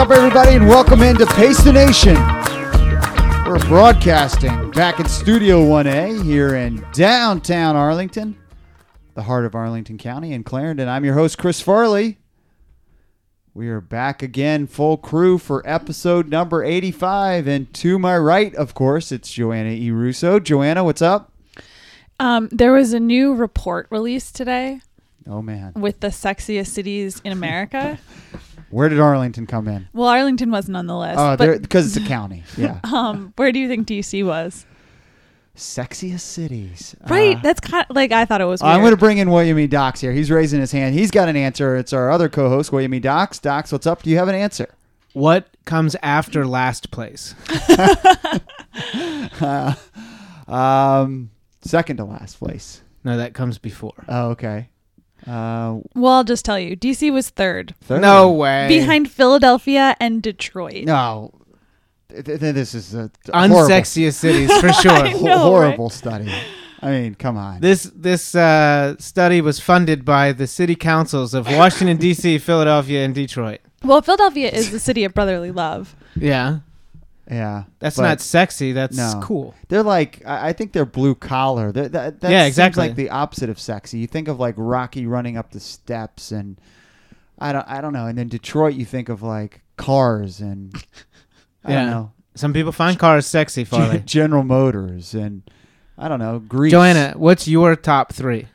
up, everybody, and welcome into Pace the Nation. We're broadcasting back in Studio 1A here in downtown Arlington, the heart of Arlington County in Clarendon. I'm your host, Chris Farley. We are back again, full crew, for episode number 85. And to my right, of course, it's Joanna E. Russo. Joanna, what's up? There was a new report released today. Oh, man. With the sexiest cities in America. Where did Arlington come in? Well, Arlington wasn't on the list. Oh, because it's a county. Yeah. Where do you think D.C. was? Sexiest cities. Right. That's kind of like, I thought it was weird. I'm going to bring in William E. Dox here. He's raising his hand. He's got an answer. It's our other co-host, William E. Dox. Dox, what's up? Do you have an answer? What comes after last place? Second to last place. No, that comes before. Oh, okay. Well, I'll just tell you, DC was third. No way. Behind Philadelphia and Detroit. No, this is a unsexiest cities for sure. Horrible, right? Study. I mean, come on. This study was funded by the city councils of Washington D.C., Philadelphia, and Detroit. Well, Philadelphia is the city of brotherly love. Yeah. Yeah, that's not sexy. That's cool. They're like, I think they're blue collar. That yeah, exactly. Seems like the opposite of sexy. You think of like Rocky running up the steps, and I don't know. And then Detroit, you think of like cars, and I don't know. Some people find cars sexy, Farley. General Motors, and I don't know. Greece. Joanna, what's your top three?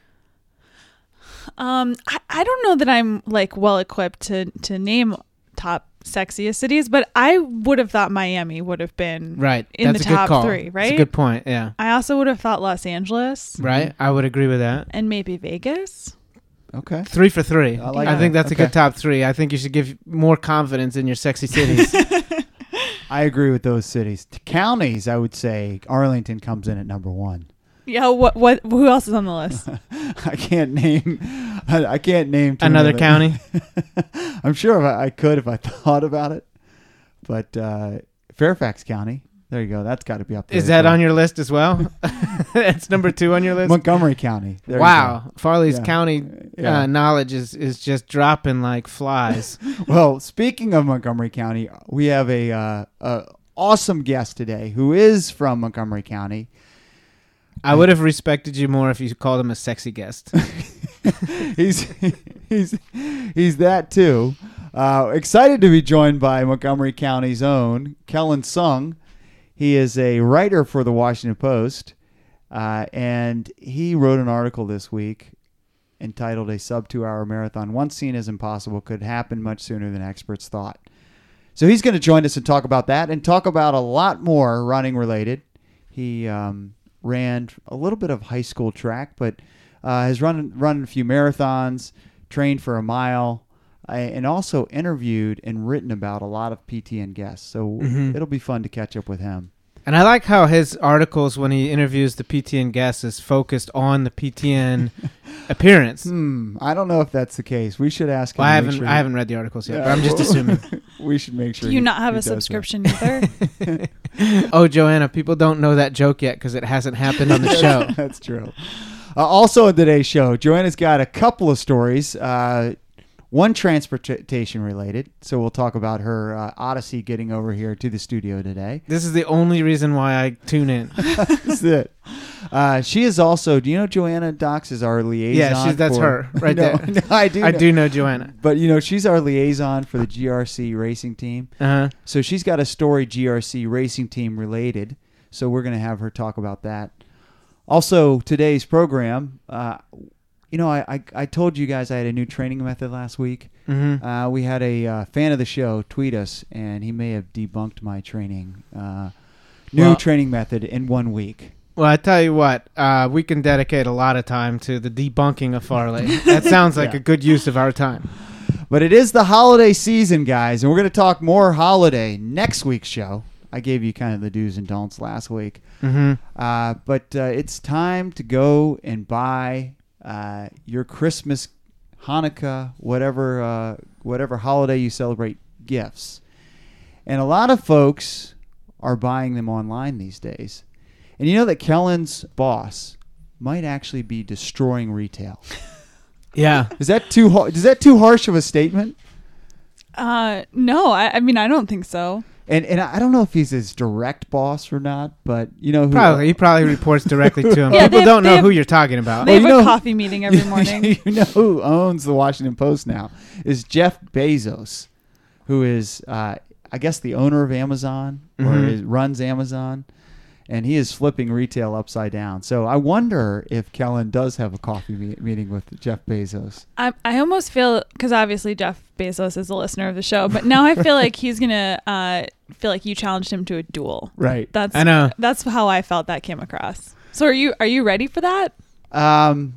I don't know that I'm like well equipped to name top sexiest cities, but I would have thought Miami would have been right in the top three, right? That's a good point. Yeah. I also would have thought Los Angeles. Right. I would agree with that. And maybe Vegas. Okay. 3 for 3. I think that's a good top three. I think you should give more confidence in your sexy cities. I agree with those cities. To counties, I would say Arlington comes in at number one. Yeah, what? Who else is on the list? I can't name another county. I'm sure I could if I thought about it, but Fairfax County. There you go. That's got to be up there. Is that on your list as well? That's number 2 on your list. Montgomery County. There wow, Farley's county knowledge is just dropping like flies. Well, speaking of Montgomery County, we have a awesome guest today who is from Montgomery County. I would have respected you more if you called him a sexy guest. he's that too. Excited to be joined by Montgomery County's own Kelyn Soong. He is a writer for The Washington Post, and he wrote an article this week entitled "A Sub 2 Hour Marathon: Once Seen as Impossible Could Happen Much Sooner Than Experts Thought." So he's going to join us and talk about that, and talk about a lot more running related. He ran a little bit of high school track, but has run a few marathons, trained for a mile, and also interviewed and written about a lot of PTN guests. So it'll be fun to catch up with him. And I like how his articles, when he interviews the PTN guests, is focused on the PTN appearance. I don't know if that's the case. We should ask him. Well, I haven't read the articles yet, but I'm just assuming. We should make sure. Do you not have a subscription either? Oh, Joanna, people don't know that joke yet because it hasn't happened on the show. That's true. Also in today's show, Joanna's got a couple of stories. One transportation related, so we'll talk about her odyssey getting over here to the studio today. This is the only reason why I tune in. That's it. She is also, do you know Joanna Dox is our liaison? Yeah, that's her right there. No, I do know Joanna. But you know, she's our liaison for the GRC racing team. Uh-huh. So she's got a story GRC racing team related, so we're going to have her talk about that. Also, today's program... you know, I told you guys I had a new training method last week. Mm-hmm. We had a fan of the show tweet us, and he may have debunked my training, training method in 1 week. Well, I tell you what, we can dedicate a lot of time to the debunking of Farley. That sounds like a good use of our time. But it is the holiday season, guys, and we're going to talk more holiday next week's show. I gave you kind of the do's and don'ts last week. Mm-hmm. But it's time to go and buy... your Christmas, Hanukkah, whatever holiday you celebrate, gifts. And a lot of folks are buying them online these days. And you know that Kelyn's boss might actually be destroying retail. Yeah. Is that too harsh of a statement? No, I mean, I don't think so. And I don't know if he's his direct boss or not, but you know who probably he probably reports directly to him. Yeah, People don't know who you're talking about. They have a coffee meeting every morning. You know who owns the Washington Post now is Jeff Bezos, who is I guess the owner of Amazon or runs Amazon, and he is flipping retail upside down. So I wonder if Kelyn does have a coffee meeting with Jeff Bezos. I almost feel, because obviously Jeff Bezos is a listener of the show, but now I feel like he's gonna feel like you challenged him to a duel. Right. That's, I know. That's how I felt that came across. So are you ready for that?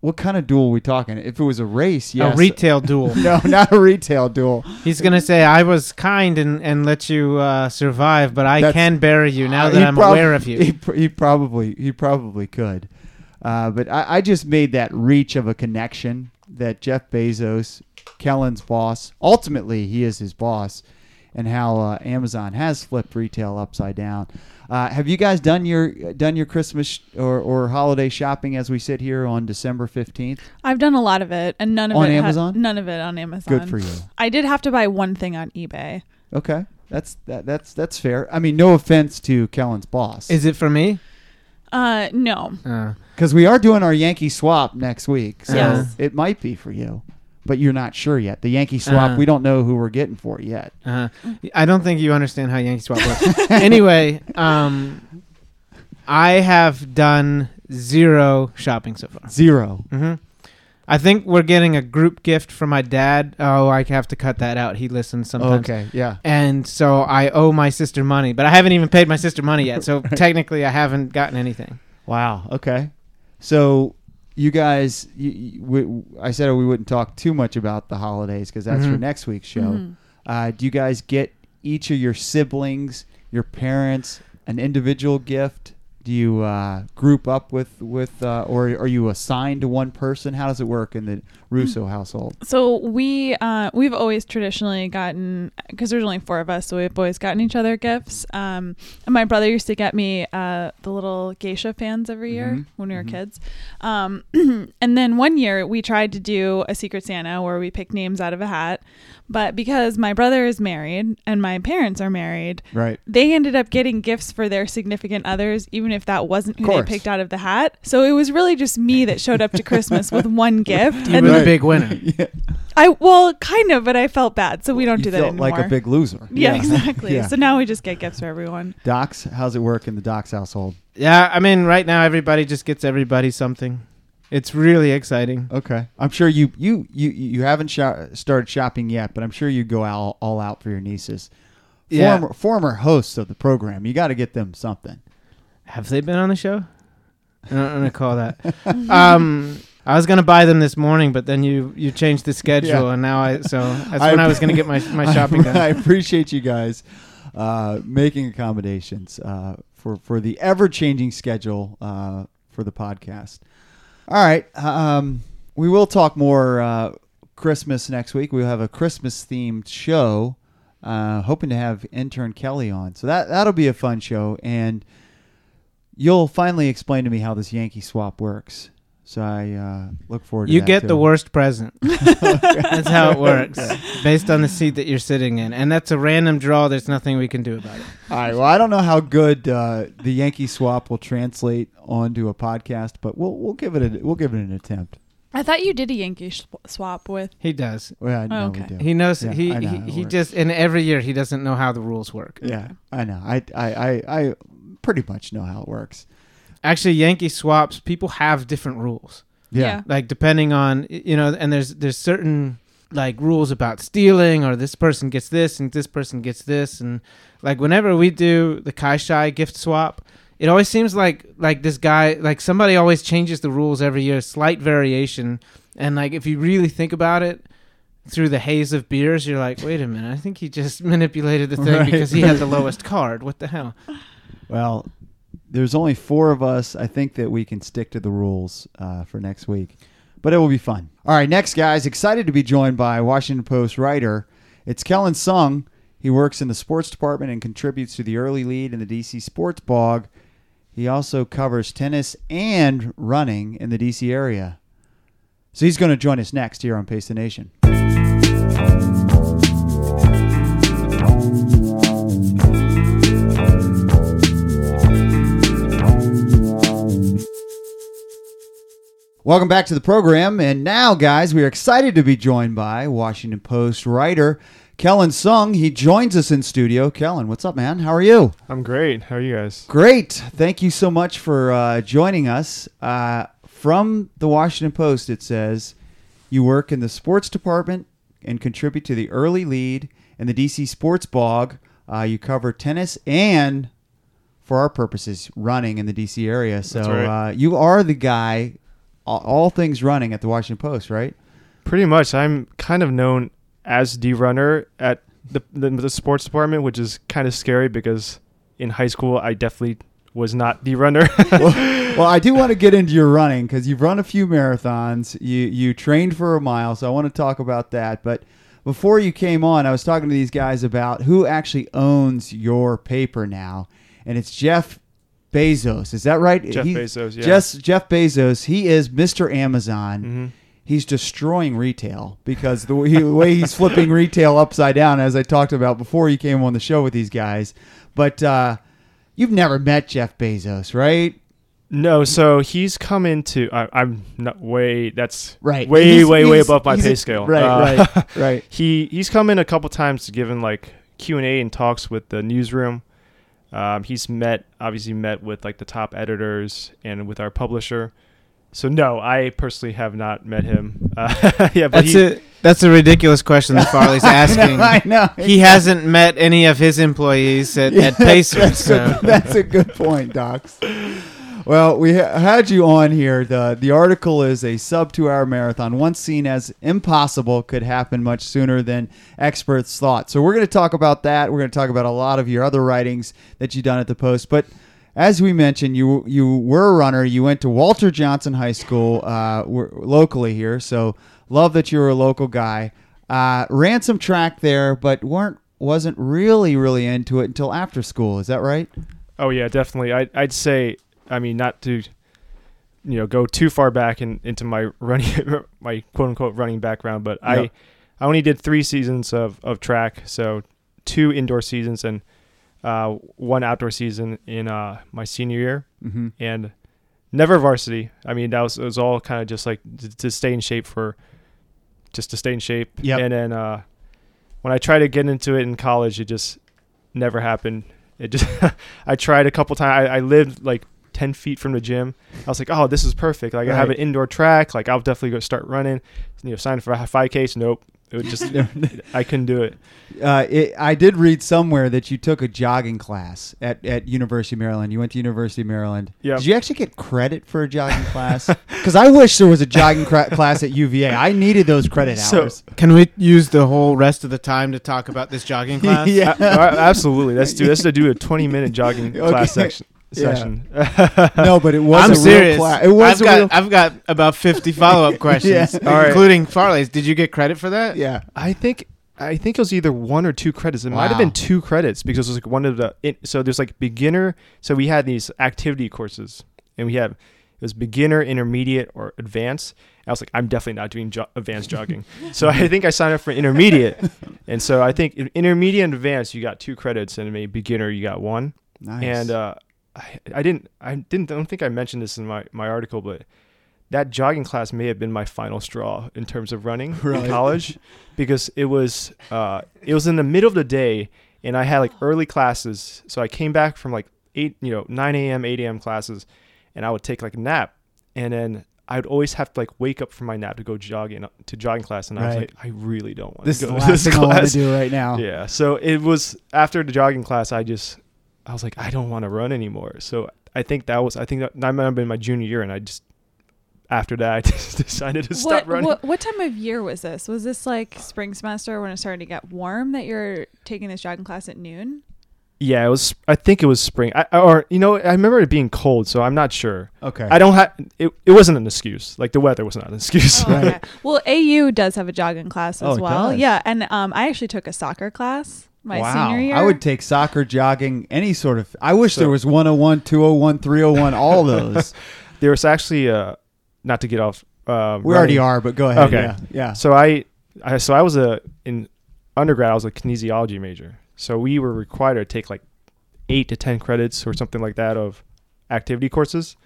What kind of duel are we talking? If it was a race, yes. A retail duel. No, not a retail duel. He's going to say, I was kind and let you survive, but I can bury you now that I'm aware of you. He probably could. But I just made that reach of a connection that Jeff Bezos, Kelyn's boss, ultimately he is his boss, and how Amazon has flipped retail upside down. Have you guys done your Christmas or holiday shopping as we sit here on December 15th? I've done a lot of it, and none of it on Amazon. Good for you. I did have to buy one thing on eBay. Okay, that's fair. I mean, no offense to Kelyn's boss. Is it for me? No. Because we are doing our Yankee swap next week, so it might be for you. But you're not sure yet. The Yankee swap, we don't know who we're getting for yet. I don't think you understand how Yankee swap works. Anyway, I have done zero shopping so far. Zero. Mm-hmm. I think we're getting a group gift from my dad. Oh, I have to cut that out. He listens sometimes. Okay, yeah. And so I owe my sister money, but I haven't even paid my sister money yet. So technically, I haven't gotten anything. Wow. Okay. So... You guys, I said we wouldn't talk too much about the holidays because that's for next week's show. Mm-hmm. Do you guys get each of your siblings, your parents, an individual gift? Do you group up with or are you assigned to one person? How does it work in the Russo household? So we've always traditionally gotten, because there's only four of us, so we've always gotten each other gifts. And my brother used to get me the little geisha fans every year when we were kids. And then one year we tried to do a Secret Santa where we picked names out of a hat. But because my brother is married and my parents are married, right, they ended up getting gifts for their significant others, even if that wasn't who they picked out of the hat. So it was really just me that showed up to Christmas with one gift. You were the big winner. Yeah. Well, kind of, but I felt bad. So we don't do that anymore. You felt like a big loser. Yeah, exactly. Yeah. So now we just get gifts for everyone. Docs, how's it work in the Docs household? Yeah, I mean, right now everybody just gets everybody something. It's really exciting. Okay. I'm sure you haven't started shopping yet, but I'm sure you go all out for your nieces. Yeah. Former hosts of the program. You got to get them something. Have they been on the show? I don't recall that. I was going to buy them this morning, but then you changed the schedule, and now I was going to get my shopping done. I appreciate you guys making accommodations for the ever-changing schedule for the podcast. All right. We will talk more Christmas next week. We'll have a Christmas-themed show, hoping to have Intern Kelly on. So that'll be a fun show, and you'll finally explain to me how this Yankee swap works. So I look forward to that. You get the worst present. That's how it works, based on the seat that you're sitting in. And that's a random draw. There's nothing we can do about it. All right. Well, I don't know how good the Yankee swap will translate onto a podcast, but we'll give it an attempt. I thought you did a Yankee swap with. He does. Well, I know we do. He knows. Yeah, he just, and every year he doesn't know how the rules work. Yeah, I know. I pretty much know how it works. Actually, Yankee swaps, people have different rules. Yeah. Like, depending on, and there's certain, like, rules about stealing, or this person gets this, and this person gets this. And, like, whenever we do the Kai Shai gift swap, it always seems like this guy, like, somebody always changes the rules every year, slight variation. And, like, if you really think about it, through the haze of beers, you're like, wait a minute, I think he just manipulated the thing because he had the lowest card. What the hell? Well... There's only four of us. I think that we can stick to the rules for next week, but it will be fun. All right, next, guys. Excited to be joined by Washington Post writer. It's Kelyn Soong. He works in the sports department and contributes to the Early Lead in the D.C. Sports Blog. He also covers tennis and running in the D.C. area. So he's going to join us next here on Pace the Nation. Welcome back to the program. And now, guys, we are excited to be joined by Washington Post writer Kelyn Soong. He joins us in studio. Kelyn, what's up, man? How are you? I'm great. How are you guys? Great. Thank you so much for joining us. From the Washington Post, it says, you work in the sports department and contribute to the Early Lead and the DC Sports Blog. You cover tennis and, for our purposes, running in the DC area. So that's right. You are the guy, all things running at the Washington Post, right? Pretty much. I'm kind of known as the runner at the sports department, which is kind of scary because in high school I definitely was not the runner. Well, I do want to get into your running because you've run a few marathons. You trained for a mile, so I want to talk about that. But before you came on, I was talking to these guys about who actually owns your paper now, and it's Jeff Bezos. Is that right? Bezos, yeah. Jeff Bezos, he is Mr. Amazon. Mm-hmm. He's destroying retail because the way he's flipping retail upside down, as I talked about before you came on the show with these guys. But you've never met Jeff Bezos, right? No, so he's come into I'm not way. That's right. Way above my pay scale. Right. He's come in a couple times to give him like Q&A and talks with the newsroom. He's met with like the top editors and with our publisher. So no, I personally have not met him. Yeah, but that's a ridiculous question that Farley's asking. I know. Exactly. He hasn't met any of his employees at Pacers. That's a good point, Docs. Well, we had you on here. The article is a sub-2-hour marathon, once seen as impossible, could happen much sooner than experts thought. So we're going to talk about that. We're going to talk about a lot of your other writings that you've done at the Post, but as we mentioned, you were a runner. You went to Walter Johnson High School locally here, so love that you were a local guy. Ran some track there, but wasn't really into it until after school. Is that right? Oh yeah, definitely. I'd say, I mean, not to go too far back into my running, my quote unquote running background, but yep. I only did 3 seasons of track, so 2 indoor seasons and 1 outdoor season in my senior year, mm-hmm. and never varsity. I mean, it was all kind of just like to stay in shape to stay in shape. Yep. And then when I tried to get into it in college, it just never happened. I tried a couple times. I lived like 10 feet from the gym. I was like, oh, this is perfect. Like right. I have an indoor track. Like I'll definitely go start running. Sign for 5Ks. Nope. It would just, I couldn't do it. I did read somewhere that you took a jogging class at University of Maryland. You went to University of Maryland. Yep. Did you actually get credit for a jogging class? Because I wish there was a jogging class at UVA. I needed those credit hours. Can we use the whole rest of the time to talk about this jogging class? Yeah, absolutely. Let's do a 20-minute jogging class session. Yeah. No, but it was I'm a serious. Real class. I've got about 50 follow-up questions, yeah. All right. Including Farley's. Did you get credit for that? Yeah. I think it was either 1 or 2 credits. It might have been 2 credits because it was like one of the so there's like beginner. So we had these activity courses and it was beginner, intermediate, or advanced. I was like, I'm definitely not doing advanced jogging. So I think I signed up for intermediate. And so I think intermediate and advanced, you got 2 credits, and maybe beginner, you got 1. Nice. And I don't think I mentioned this in my article, but that jogging class may have been my final straw in terms of running in college, because it was in the middle of the day and I had like early classes. So I came back from like 9 a.m., 8 a.m. classes, and I would take like a nap, and then I would always have to like wake up from my nap to go jogging class, and I was like, I really don't want to go to this class. This is the last thing I want to do right now. Yeah. So it was after the jogging class, I was like, I don't want to run anymore. So I think that might have been my junior year, and after that I just decided to stop running. What time of year was this? Was this like spring semester when it started to get warm that you're taking this jogging class at noon? Yeah, it was. I think it was spring, I remember it being cold, so I'm not sure. Okay, I don't have it. It wasn't an excuse. Like the weather was not an excuse. Oh, okay. Well, AU does have a jogging class as well. Does. Yeah, and I actually took a soccer class. Senior year. I would take soccer, jogging, any sort of... I wish there was 101, 201, 301, all those. There was actually... not to get off... we running. Already are, but go ahead. Okay. Yeah. So I was in undergrad, I was a kinesiology major. So we were required to take like 8 to 10 credits or something like that of activity courses.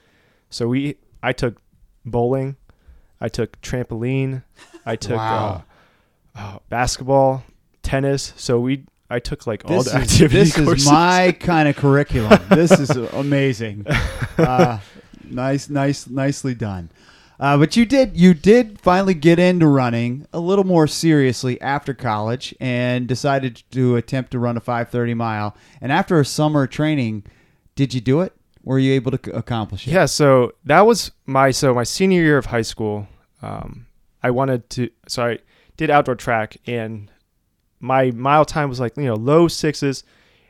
So I took bowling, I took trampoline. I took basketball, tennis. So I took like all the activity courses. This is my kind of curriculum. This is amazing. Nicely done. But you did finally get into running a little more seriously after college and decided to attempt to run a 5:30 mile. And after a summer training, did you do it? Were you able to accomplish it? Yeah. So that was my senior year of high school. I did outdoor track, and my mile time was like, low sixes.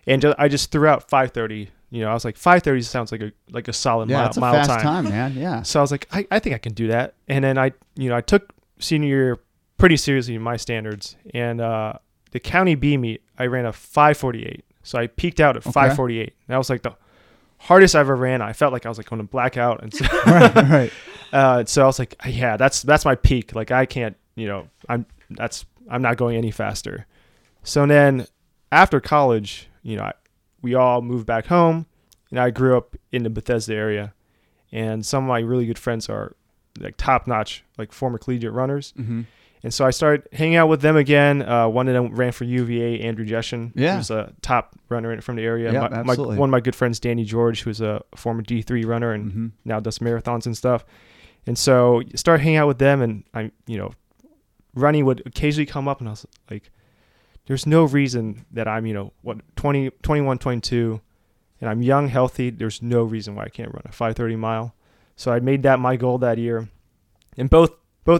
And I just threw out 5:30. I was like, 5:30 sounds like a solid mile fast time, man. Yeah. So I was like, I think I can do that. And then I took senior year pretty seriously in my standards, and the county B meet I ran a 5:48. So I peaked out at 5:48. That was like the hardest I ever ran. I felt like I was like going to black out, and so, right. So I was like, yeah, that's my peak. Like I can't, I'm not going any faster. So then after college, we all moved back home, and I grew up in the Bethesda area, and some of my really good friends are like top-notch, like former collegiate runners. Mm-hmm. And so I started hanging out with them again. One of them ran for UVA, Andrew Jessen, who's a top runner from the area. Yeah, absolutely. One of my good friends, Danny George, who's a former D3 runner and now does marathons and stuff. And so I started hanging out with them, and running would occasionally come up, and I was like, there's no reason that I'm, 21, 22, and I'm young, healthy. There's no reason why I can't run a 5:30 mile. So I made that my goal that year. And both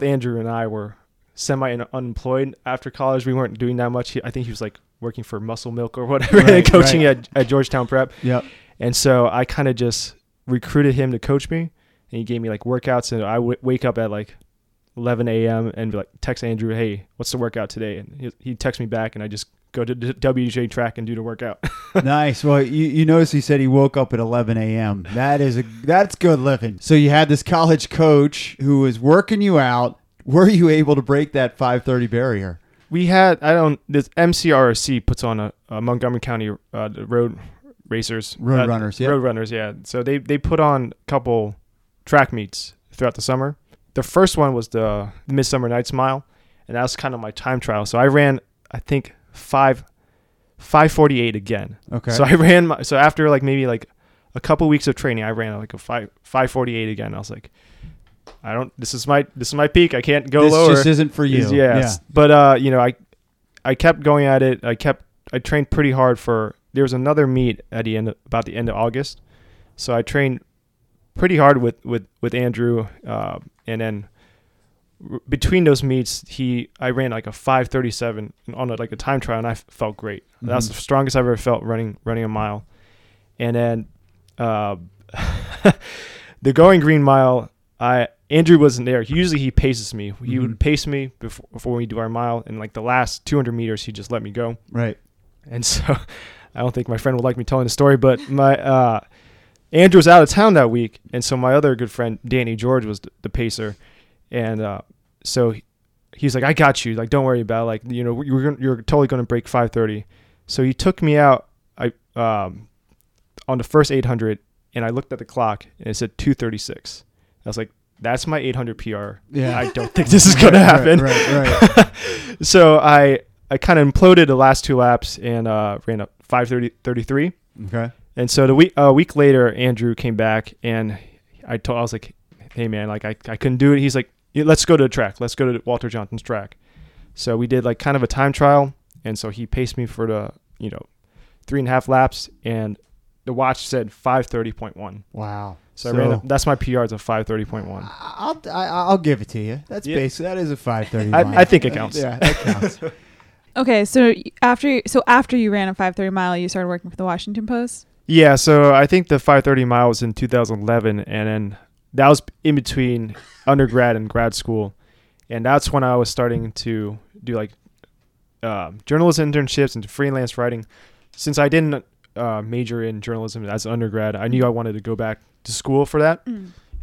Andrew and I were semi-unemployed after college. We weren't doing that much. I think he was like working for Muscle Milk or whatever, and coaching at Georgetown Prep. Yep. And so I kind of just recruited him to coach me, and he gave me like workouts. And I would wake up at like 11 a.m. and be like, text Andrew, hey, what's the workout today? And he texts me back, and I just go to WJ track and do the workout. Nice. Well, you notice he said he woke up at 11 a.m. That's good living. So you had this college coach who was working you out. Were you able to break that 5:30 barrier? We had this MCRC puts on a Montgomery County road runners. Yeah. So they put on a couple track meets throughout the summer. The first one was the Midsummer Night's Mile, and that was kind of my time trial. So I ran, I think, 5:48 again. Okay. So I ran so after like maybe like a couple weeks of training, I ran like a 5:48 again. I was like, this is my peak. I can't go lower. This just isn't for you. Yeah. But I kept going at it. I trained pretty hard for. There was another meet at about the end of August, so I trained pretty hard with Andrew, and then between those meets, I ran like a 5:37 on a time trial, and I felt great. Mm-hmm. That's the strongest I've ever felt running a mile. And then the Going Green Mile, Andrew wasn't there. Usually he paces me. He would pace me before we do our mile, and like the last 200 meters, he just let me go. Right. And so I don't think my friend would like me telling the story, but my Andrew was out of town that week, and so my other good friend, Danny George, was the pacer, and so he's like, I got you, like, don't worry about it. Like, you're totally going to break 5:30, so he took me out on the first 800, and I looked at the clock, and it said 2:36, I was like, that's my 800 PR, yeah. I don't think this is going to happen, right. So I kind of imploded the last two laps, and ran up 5:33, okay. And so a week later, Andrew came back, and I was like, hey man, like I couldn't do it. He's like, let's go to the track. Let's go to Walter Johnson's track. So we did like kind of a time trial. And so he paced me for the, 3.5 laps, and the watch said 5:30.1. Wow. So I ran that's my PR is a 5:30.1. I'll give it to you. That's basically, that is a 5:30. I think it counts. Yeah, that counts. Okay. So after you ran a 5:30 mile, you started working for the Washington Post? Yeah, so I think the 5:30 mile was in 2011, and then that was in between undergrad and grad school, and that's when I was starting to do like journalism internships and freelance writing. Since I didn't major in journalism as an undergrad, I knew I wanted to go back to school for that,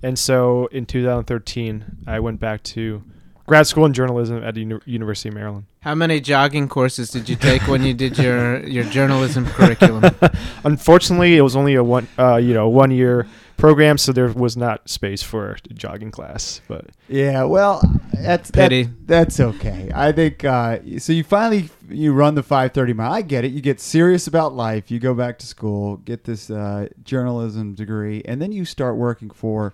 and so in 2013, I went back to grad school in journalism at the University of Maryland. How many jogging courses did you take when you did your journalism curriculum? Unfortunately, it was only a one year program, so there was not space for a jogging class. But yeah, well, that's okay. I think so. You run the 5:30 mile. I get it. You get serious about life. You go back to school, get this journalism degree, and then you start working for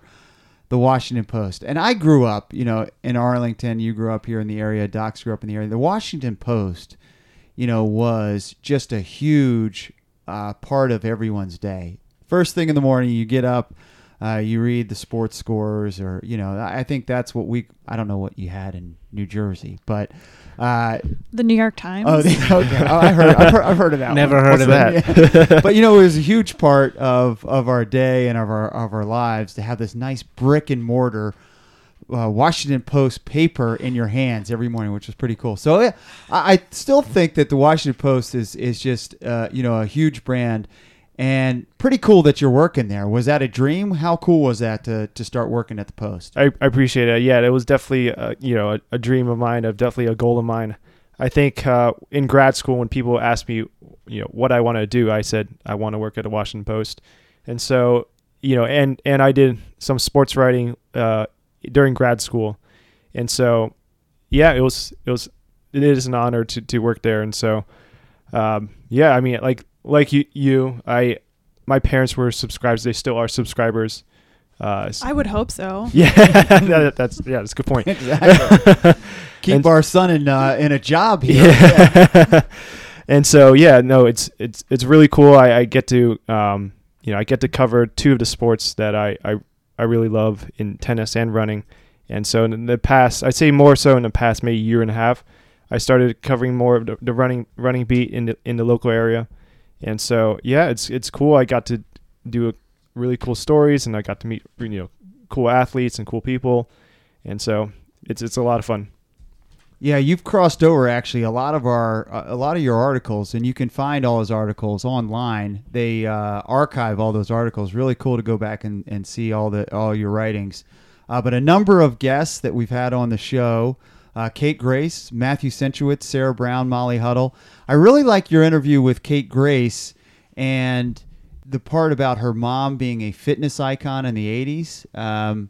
The Washington Post. And I grew up, in Arlington. You grew up here in the area. Docs grew up in the area. The Washington Post, was just a huge part of everyone's day. First thing in the morning, you get up, you read the sports scores, or, I think that's what I don't know what you had in New Jersey, but... the New York Times. Oh, okay. I've heard of that. Never heard of that. Yeah. But, it was a huge part of our day and of our lives to have this nice brick and mortar Washington Post paper in your hands every morning, which was pretty cool. So yeah, I still think that the Washington Post is just, a huge brand. And pretty cool that you're working there. Was that a dream? How cool was that to start working at the Post? I appreciate it. Yeah, it was definitely a dream of mine, definitely a goal of mine. I think in grad school when people asked me what I want to do, I said I want to work at the Washington Post. And so and I did some sports writing during grad school, and so yeah, it is an honor to work there. And so yeah, I mean like my parents were subscribers. They still are subscribers. I would hope so. Yeah, that's a good point. Exactly. Keep our son in a job here. Yeah. Yeah. And so, yeah, no, it's really cool. I get to, I get to cover two of the sports that I really love, in tennis and running. And so in the past, I'd say more so in the past, maybe year and a half, I started covering more of the running beat in the local area. And so, yeah, it's cool. I got to do really cool stories, and I got to meet, cool athletes and cool people. And so it's a lot of fun. Yeah, you've crossed over actually a lot of your articles, and you can find all those articles online. They archive all those articles. Really cool to go back and see all your writings. But a number of guests that we've had on the show. Kate Grace, Matthew Centrowitz, Sarah Brown, Molly Huddle. I really like your interview with Kate Grace and the part about her mom being a fitness icon in the 80s. And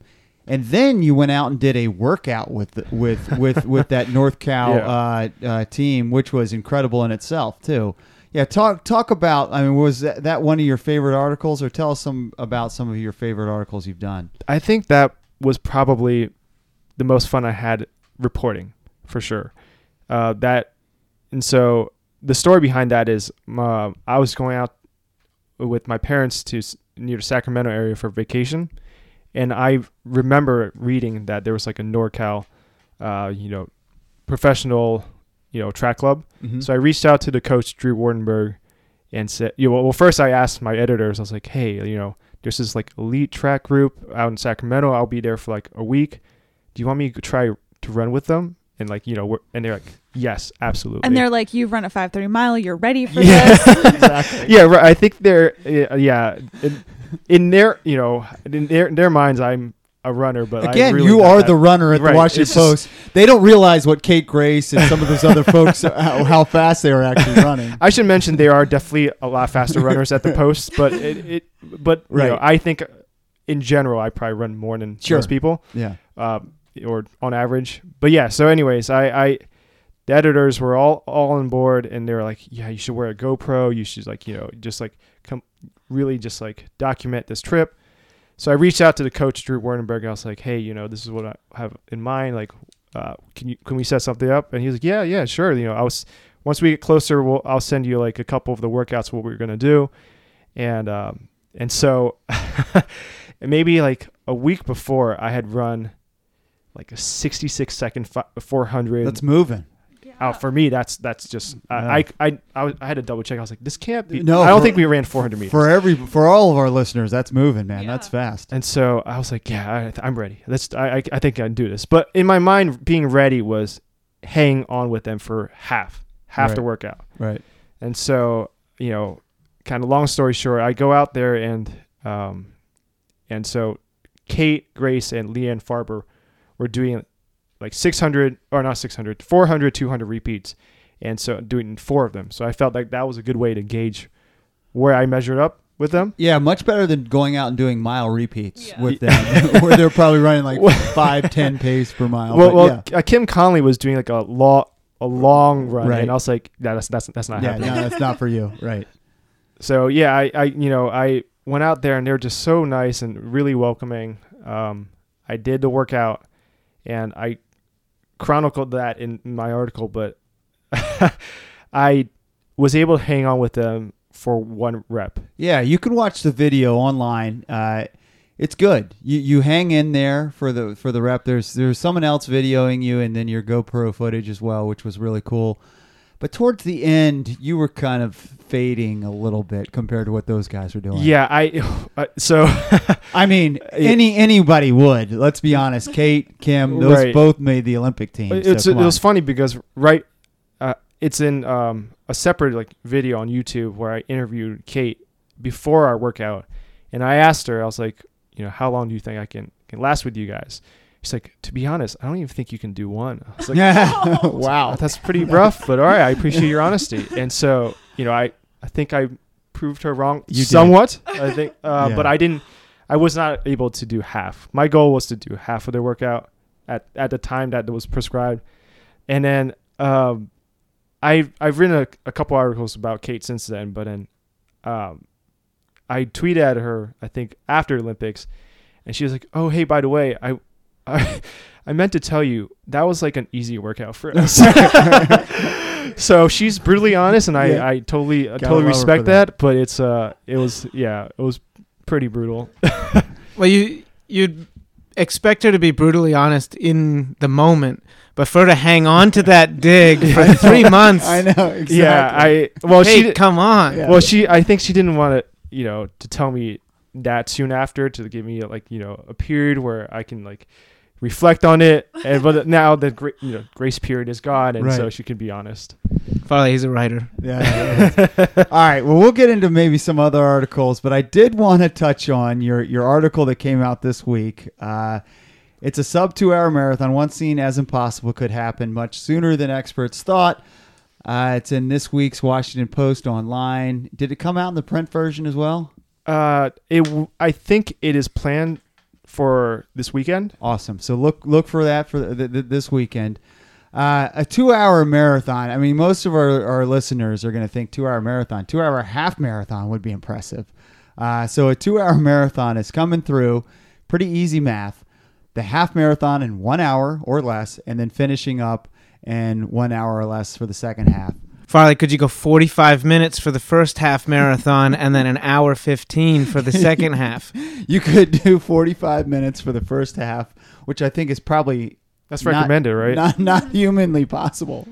then you went out and did a workout with that North Cal team, which was incredible in itself too. Yeah, talk about, I mean, was that one of your favorite articles, or tell us about some of your favorite articles you've done? I think that was probably the most fun I had reporting, for sure. And so the story behind that is I was going out with my parents to near the Sacramento area for vacation, and I remember reading that there was like a NorCal, professional, track club. Mm-hmm. So I reached out to the coach, Drew Wartenburg, and said, first I asked my editors. I was like, hey, there's this like elite track group out in Sacramento. I'll be there for like a week. Do you want me to try to run with them? And and they're like, yes, absolutely. And they're like, you've run a 5:30 mile, you're ready for this. Exactly. Yeah, right. I think they're in their in their minds, I'm a runner, but again, really you are the runner at the Washington Post. They don't realize what Kate Grace and some of those other folks how fast they are actually running. I should mention there are definitely a lot faster runners at the Post, but I think in general I probably run more than most people. Yeah. Or on average. But yeah, so anyways, I the editors were all on board, and they were like, yeah, you should wear a GoPro. You should document this trip. So I reached out to the coach, Drew Wartenburg. I was like, hey, this is what I have in mind. Like, can we set something up? And he was like, yeah, sure. Once we get closer, I'll send you like a couple of the workouts, what we're going to do. And so maybe like a week before, I had run like a 66-second 400. That's moving. Yeah. For me, that's just I had to double check. I was like, this can't be. No, I don't think we ran 400 meters. For all of our listeners, that's moving, man. Yeah. That's fast. And so I was like, yeah, I'm ready. I think I can do this. But in my mind, being ready was hanging on with them for half the workout. Right. And so kind of long story short, I go out there and so Kate Grace and Leanne Farber. We're doing like 400, 200 repeats. And so doing four of them. So I felt like that was a good way to gauge where I measured up with them? Yeah, much better than going out and doing mile repeats with them, where they're probably running like 5-10 pace per mile. Well, Kim Conley was doing like a long run, right. And I was like, no, that's not happening. No, that's not for you, right? So yeah, I went out there and they were just so nice and really welcoming. I did the workout, and I chronicled that in my article, but I was able to hang on with them for one rep. Yeah, you can watch the video online. It's good. You hang in there for the rep. There's someone else videoing you, and then your GoPro footage as well, which was really cool. But towards the end, you were kind of fading a little bit compared to what those guys were doing. Yeah, I mean, anybody would. Let's be honest. Kate, Kim, those both made the Olympic team. It was funny because it's in a separate video on YouTube where I interviewed Kate before our workout, and I asked her, I was like, how long do you think I can last with you guys? She's like, to be honest, I don't even think you can do one. I was like, wow, that's pretty rough, but all right, I appreciate your honesty. And so, I think I proved her wrong somewhat. I think, but I was not able to do half. My goal was to do half of the workout at the time that was prescribed. And then I've written a couple articles about Kate since then, but then I tweeted at her, I think, after Olympics, and she was like, oh, hey, by the way, I meant to tell you that was like an easy workout for us. So she's brutally honest, and I totally respect that. But it's it was pretty brutal. Well, you'd expect her to be brutally honest in the moment, but for her to hang on to that dig for 3 months, I know. Exactly. Yeah, she come on. Yeah. Well, I think she didn't want to to tell me that soon after to give me a period where I can reflect on it, and but now the grace period is gone, and so she can be honest. Farley, he's a writer. Yeah. All right. Well, we'll get into maybe some other articles, but I did want to touch on your article that came out this week. It's a sub 2 hour marathon. One scene as impossible could happen much sooner than experts thought. It's in this week's Washington Post online. Did it come out in the print version as well? I think it is planned for this weekend. Awesome. So look for that for this weekend. A 2 hour marathon. I mean, most of our listeners are going to think 2 hour marathon, 2 hour half marathon would be impressive. So a 2 hour marathon is coming through. Pretty easy math. The half marathon in 1 hour or less, and then finishing up in 1 hour or less for the second half. Farley, could you go 45 minutes for the first half marathon and then an hour 15 for the second half? You could do 45 minutes for the first half, which I think is probably... That's recommended, right? Not humanly possible.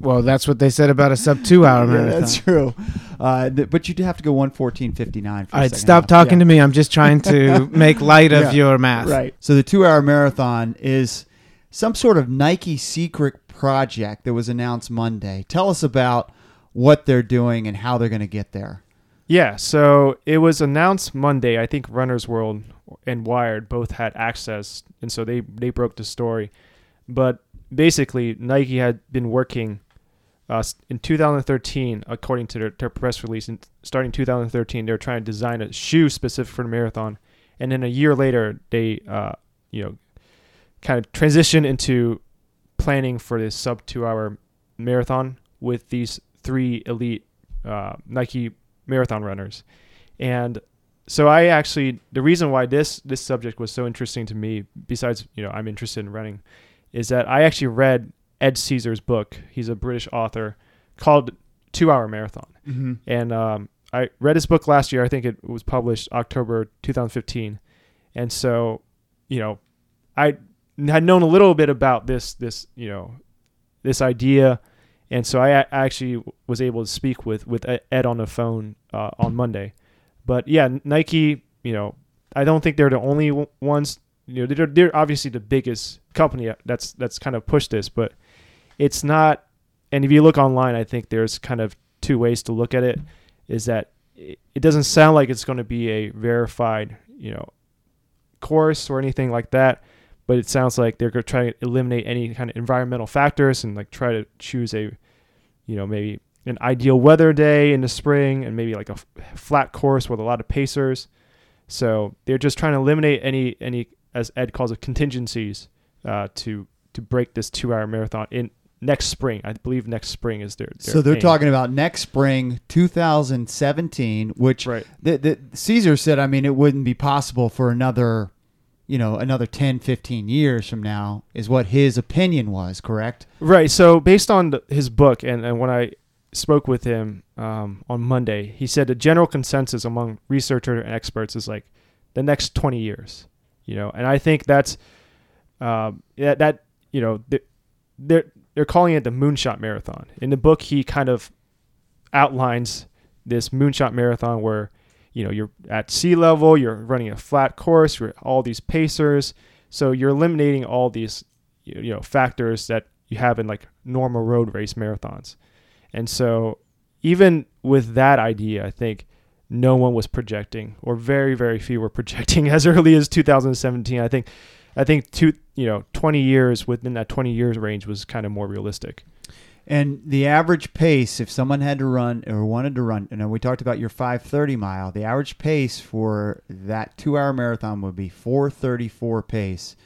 Well, that's what they said about a sub 2 hour marathon. Yeah, that's true. But you'd have to go 1:14:59. All right, stop talking to me. I'm just trying to make light of your math. Right. So the 2 hour marathon is some sort of Nike secret project that was announced Monday. Tell us about what they're doing and how they're going to get there. Yeah, so it was announced Monday. I think Runner's World and Wired both had access, and so they broke the story. But basically, Nike had been working in 2013, according to their press release, and starting 2013, they were trying to design a shoe specific for the marathon. And then a year later, they kind of transitioned into planning for this sub 2 hour marathon with these three elite Nike marathon runners. And so the reason why this subject was so interesting to me, besides, I'm interested in running, is that I actually read Ed Caesar's book. He's a British author, called 2 hour Marathon. Mm-hmm. And I read his book last year. I think it was published October 2015. And so, I had known a little bit about this idea, and so I actually was able to speak with Ed on the phone on Monday. But yeah, Nike, I don't think they're the only ones. They're obviously the biggest company that's kind of pushed this, but it's not. And if you look online, I think there's kind of two ways to look at it. Is that it doesn't sound like it's going to be a verified, course or anything like that. But it sounds like they're going to try to eliminate any kind of environmental factors and try to choose a, maybe an ideal weather day in the spring and maybe like a flat course with a lot of pacers. So they're just trying to eliminate any as Ed calls it, contingencies to break this 2 hour marathon in next spring. I believe next spring is their so they're aim. Talking about next spring, 2017, which right. Caesar said, I mean, it wouldn't be possible for another, another 10, 15 years from now is what his opinion was, correct? Right. So based on his book and when I spoke with him on Monday, he said the general consensus among researchers and experts is like the next 20 years. And I think that's they're calling it the Moonshot Marathon. In the book, he kind of outlines this Moonshot Marathon where, you're at sea level, you're running a flat course, you're all these pacers, so you're eliminating all these factors that you have in like normal road race marathons. And so even with that idea, I think no one was projecting, or very, very few were projecting as early as 2017. I think 20 years within that 20 years range was kind of more realistic. And the average pace, if someone had to run or wanted to run, we talked about your 5:30 mile, the average pace for that 2 hour marathon would be 4:34 pace.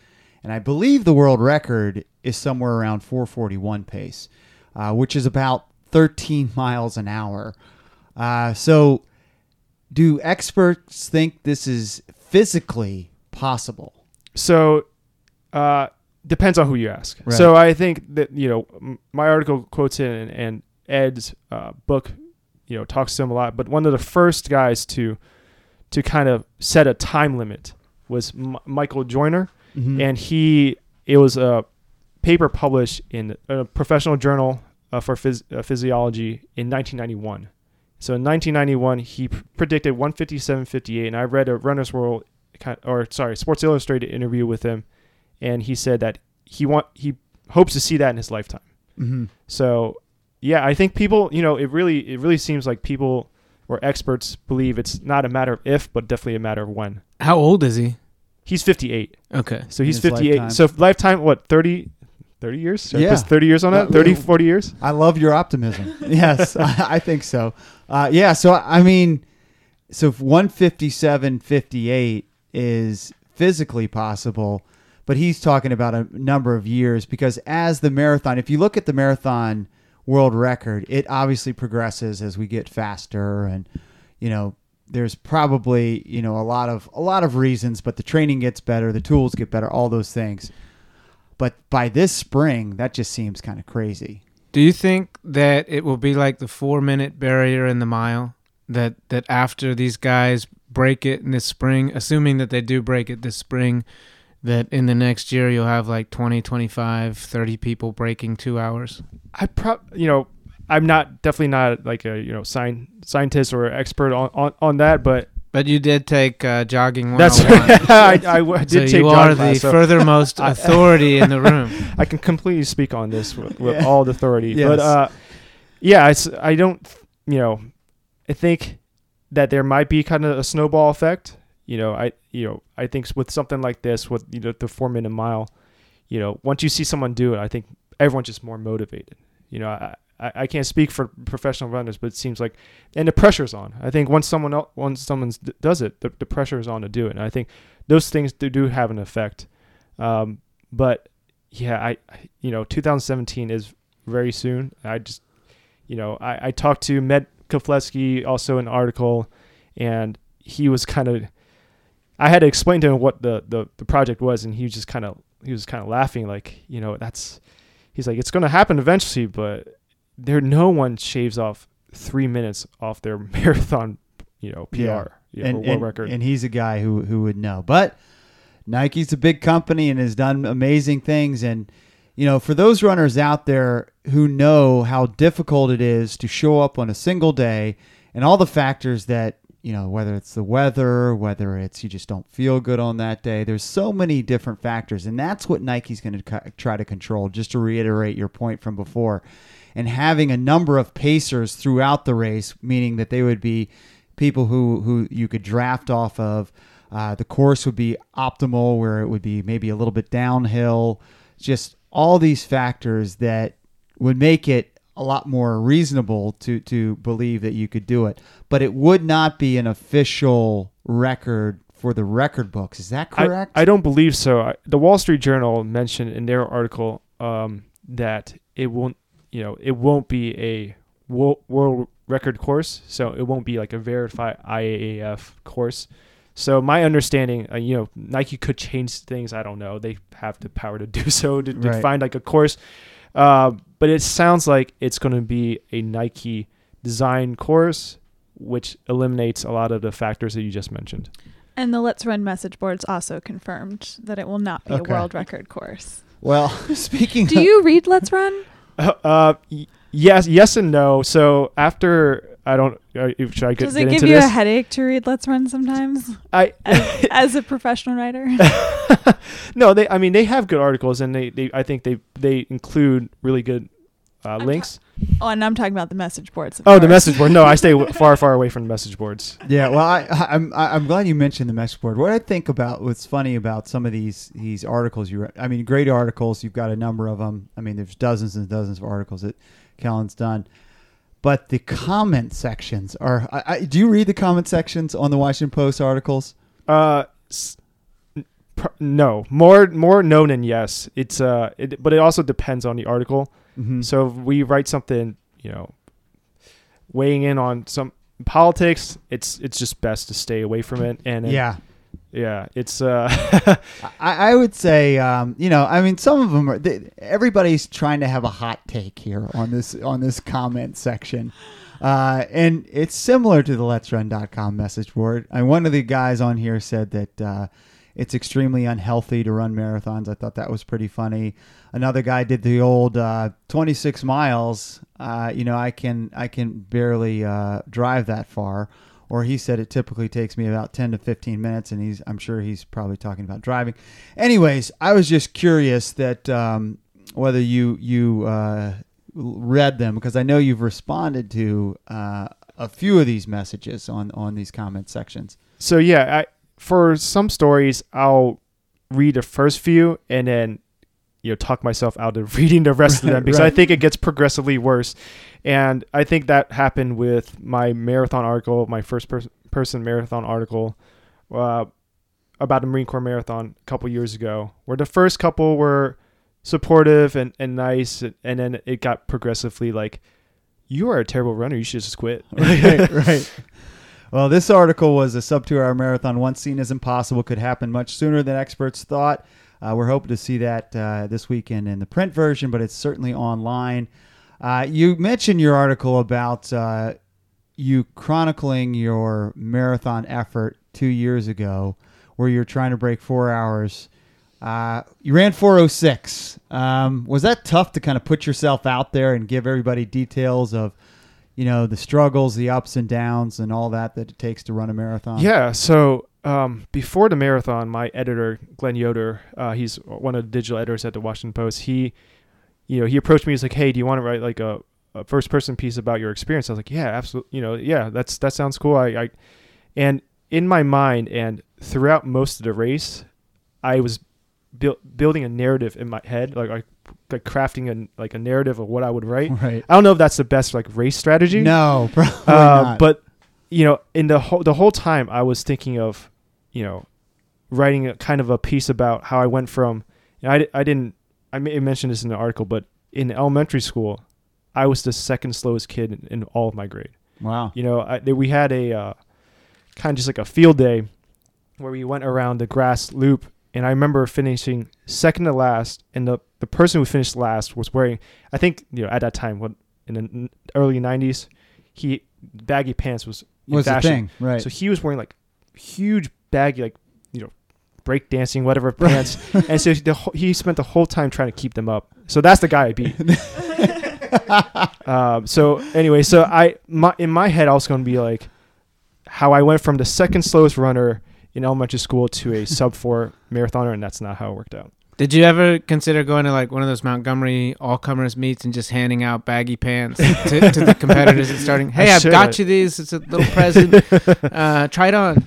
And I believe the world record is somewhere around 4:41 pace, which is about 13 miles an hour. So do experts think this is physically possible? So, depends on who you ask. Right. So I think that, my article quotes in and Ed's book, talks to him a lot, but one of the first guys to kind of set a time limit was Michael Joyner. Mm-hmm. And it was a paper published in a professional journal for physiology in 1991. So in 1991, he predicted 157.58, and I read a Runner's World, Sports Illustrated interview with him, and he said that he hopes to see that in his lifetime. Mm-hmm. So, yeah, I think people, it really seems like people or experts believe it's not a matter of if, but definitely a matter of when. How old is he? He's 58. Okay, so he's 58. Lifetime. So lifetime, what, 30 years? Should yeah. 30 years on that? 30, 40 years? I love your optimism. Yes, I think so. So, I mean, so 157.58 is physically possible, but he's talking about a number of years because as the marathon, if you look at the marathon world record, it obviously progresses as we get faster and, there's probably, a lot of reasons, but the training gets better, the tools get better, all those things. But by this spring, that just seems kind of crazy. Do you think that it will be like the 4-minute barrier in the mile? That after these guys break it in this spring, assuming that they do break it this spring, that in the next year you'll have like 20, 25, 30 people breaking 2 hours? I'm definitely not like a scientist or expert on that, but. But you did take jogging 101. That's right. I did take jogging. So you are the furthermost authority in the room. I can completely speak on this with all the authority. Yes. But I don't. I think that there might be kind of a snowball effect. I think with something like this, with the 4-minute mile, once you see someone do it, I think everyone's just more motivated. I can't speak for professional runners, but it seems like, and the pressure's on. I think once someone does it, the pressure is on to do it. And I think those things do have an effect. But yeah, 2017 is very soon. I just, I talked to Med Kofleski also in an article, and he was kind of, I had to explain to him what the project was, and he was kind of laughing like, he's like, it's going to happen eventually, but no one shaves off 3 minutes off their marathon, PR, world record. And he's a guy who would know. But Nike's a big company and has done amazing things. And, for those runners out there who know how difficult it is to show up on a single day and all the factors that, whether it's the weather, whether it's you just don't feel good on that day. There's so many different factors, and that's what Nike's going to try to control, just to reiterate your point from before. And having a number of pacers throughout the race, meaning that they would be people who you could draft off of. The course would be optimal, where it would be maybe a little bit downhill. Just all these factors that would make it a lot more reasonable to believe that you could do it. But it would not be an official record for the record books. Is that correct? I don't believe so. The Wall Street Journal mentioned in their article that it won't be a world record course, so it won't be like a verified IAAF course. So my understanding, Nike could change things. I don't know. They have the power to do so to find like a course. But it sounds like it's going to be a Nike design course, which eliminates a lot of the factors that you just mentioned. And the Let's Run message boards also confirmed that it will not be a world record course. Well, speaking Do you read Let's Run? Yes and no. So after... Does it give you a headache to read Let's Run sometimes? As a professional writer? No, they have good articles, and I think they include really good links. And I'm talking about the message boards. The message board. No, I stay far, far away from the message boards. Yeah, well, I'm glad you mentioned the message board. What's funny about some of these articles you read, great articles. You've got a number of them. There's dozens and dozens of articles that Kelyn's done. But the comment sections are... do you read the comment sections on the Washington Post articles? No. More no than yes. It's but it also depends on the article. Mm-hmm. So if we write something, weighing in on some politics, it's just best to stay away from it. And yeah, it's... I would say, some of them are... everybody's trying to have a hot take here on this comment section. And it's similar to the Let'sRun.com message board. One of the guys on here said that it's extremely unhealthy to run marathons. I thought that was pretty funny. Another guy did the old 26 miles. I can barely drive that far. Or he said it typically takes me about 10 to 15 minutes, and I'm sure he's probably talking about driving. Anyways, I was just curious that whether you read them, because I know you've responded to a few of these messages on these comment sections. So yeah, for some stories, I'll read the first few and then talk myself out of reading the rest of them because I think it gets progressively worse. And I think that happened with my marathon article, my first person marathon article about the Marine Corps Marathon a couple years ago, where the first couple were supportive and nice. And then it got progressively like, you are a terrible runner. You should just quit. Right. Well, this article was a sub 2 hour marathon. Once seen as impossible could happen much sooner than experts thought. We're hoping to see that this weekend in the print version, but it's certainly online. You mentioned your article about you chronicling your marathon effort 2 years ago where you're trying to break 4 hours. You ran 4:06. Was that tough to kind of put yourself out there and give everybody details of, the struggles, the ups and downs and all that it takes to run a marathon? Yeah. So before the marathon, my editor, Glenn Yoder, he's one of the digital editors at the Washington Post. He approached me. He's like, "Hey, do you want to write like a first person piece about your experience?" I was like, "Yeah, absolutely. That sounds cool." And in my mind and throughout most of the race, I was building a narrative in my head, like crafting a narrative of what I would write. Right. I don't know if that's the best race strategy. No, probably not. But in the whole time, I was thinking of writing a kind of a piece about how I went from I may have mentioned this in the article, but in elementary school, I was the second slowest kid in all of my grade. Wow. We had a kind of just like a field day where we went around the grass loop. And I remember finishing second to last. And the person who finished last was wearing, I think, at that time, in the early 90s, baggy pants was the thing. Right. So he was wearing huge baggy, breakdancing, whatever pants. And so he spent the whole time trying to keep them up. So that's the guy I beat. So in my head, I was going to be like how I went from the second slowest runner in elementary school to a sub-4 marathoner, and that's not how it worked out. Did you ever consider going to one of those Montgomery all-comers meets and just handing out baggy pants to the competitors and starting, "Hey, I've got you these. It's a little present. Try it on."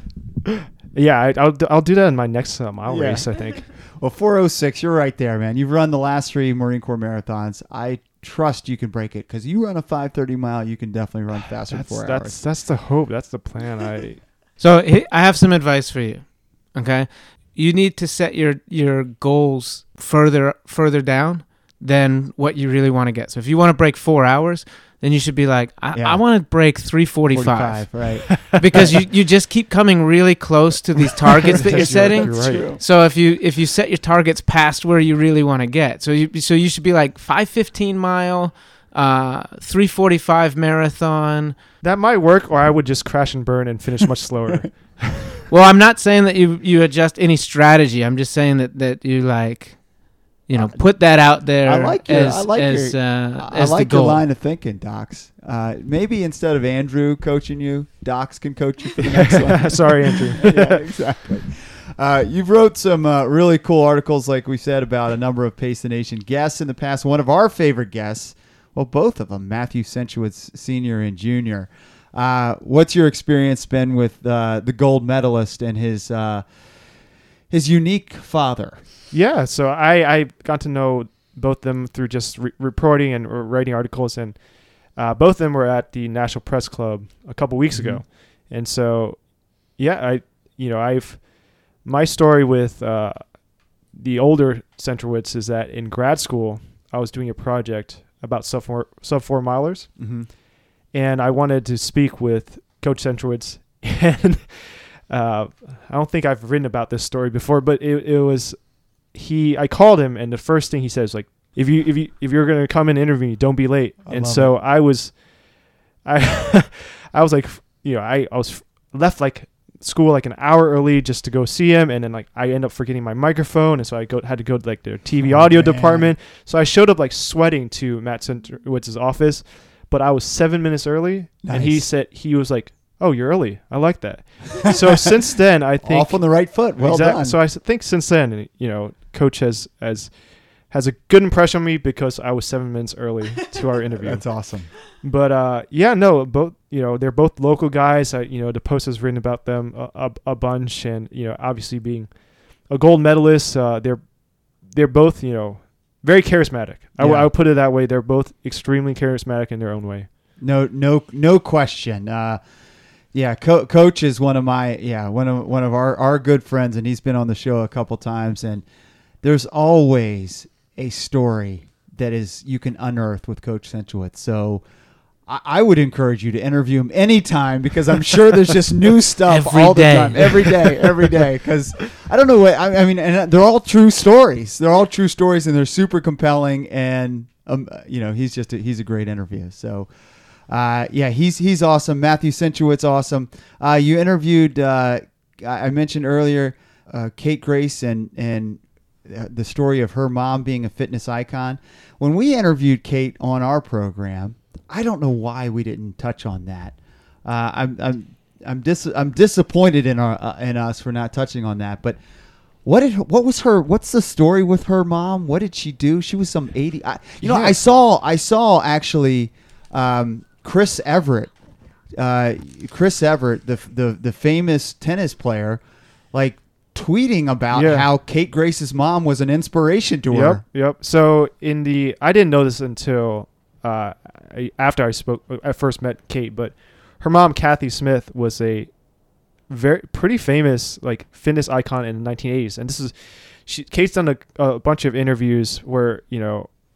Yeah, I'll do that in my next mile race, I think. Well, 4:06, you're right there, man. You've run the last three Marine Corps marathons. I trust you can break it, because you run a 5:30 mile, you can definitely run faster than 4 hours. That's the hope. That's the plan. So I have some advice for you. Okay, you need to set your goals further down than what you really want to get. So if you want to break 4 hours, then you should be like, I want to break 3:45, right? Because you just keep coming really close to these targets that you're setting. Right. So if you set your targets past where you really want to get, so you should be like 5:15 mile, 3:45 marathon. That might work, or I would just crash and burn and finish much slower. Well, I'm not saying that you adjust any strategy. I'm just saying that you like. Put that out there. I like your line of thinking, Dox. Maybe instead of Andrew coaching you, Dox can coach you for the next one. Sorry, Andrew. Yeah, exactly. You've wrote some really cool articles, like we said, about a number of Pace the Nation guests in the past. One of our favorite guests, well, both of them, Matthew Centrowitz Sr. and Jr. What's your experience been with the gold medalist and his unique father? Yeah, so I got to know both of them through just reporting and writing articles, and both of them were at the National Press Club a couple weeks ago, and so my story with the older Centrowitz is that in grad school I was doing a project about sub four milers, and I wanted to speak with Coach Centrowitz and I don't think I've written about this story before, but it was. I called him, and the first thing he said was like, if you're gonna come and interview me, don't be late. I left like school like an hour early just to go see him, and then like I end up forgetting my microphone, and so I had to go to like their TV audio department. So I showed up like sweating to Matt Centrowitz's office, but I was 7 minutes early, and he was like, "Oh, you're early. I like that." So since then, I think off on the right foot. Well done. So I think since then, Coach has a good impression on me because I was 7 minutes early to our interview. That's awesome. But both they're both local guys. The Post has written about them a bunch, and obviously being a gold medalist, they're both very charismatic. Yeah. I would put it that way. They're both extremely charismatic in their own way. No question. Yeah, Coach is one of my one of our good friends, and he's been on the show a couple times. And there's always a story that you can unearth with Coach Centrowitz. So I would encourage you to interview him anytime, because I'm sure there's just new stuff every day. Because I don't know what I mean, and they're all true stories. And they're super compelling. And he's just he's a great interview. So. He's awesome. Matthew Centrowitz, awesome. You interviewed, I mentioned earlier, Kate Grace and the story of her mom being a fitness icon. When we interviewed Kate on our program, I don't know why we didn't touch on that. I'm disappointed in us for not touching on that, but. What's the story with her mom? What did she do? She was some 80. I saw actually, Chris Evert, the famous tennis player, like tweeting about how Kate Grace's mom was an inspiration to her. Yep. So I didn't know this until I first met Kate, but her mom Kathy Smith was a pretty famous like fitness icon in the 1980s, and Kate's done a bunch of interviews where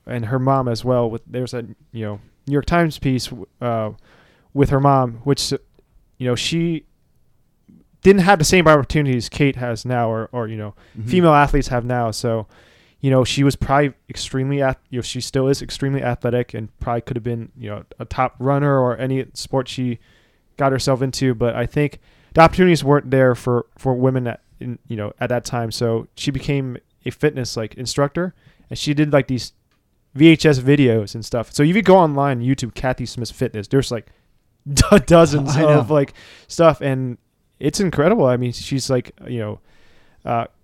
and her mom as well. There's a New York Times piece with her mom, which she didn't have the same opportunities Kate has now, or female athletes have now. So she was probably extremely she still is extremely athletic, and probably could have been a top runner or any sport she got herself into. But I think the opportunities weren't there for women at that time. So she became a fitness like instructor, and she did like these VHS videos and stuff. So if you go online, YouTube, Kathy Smith's Fitness, there's like dozens of like stuff, and it's incredible. I mean, she's like, and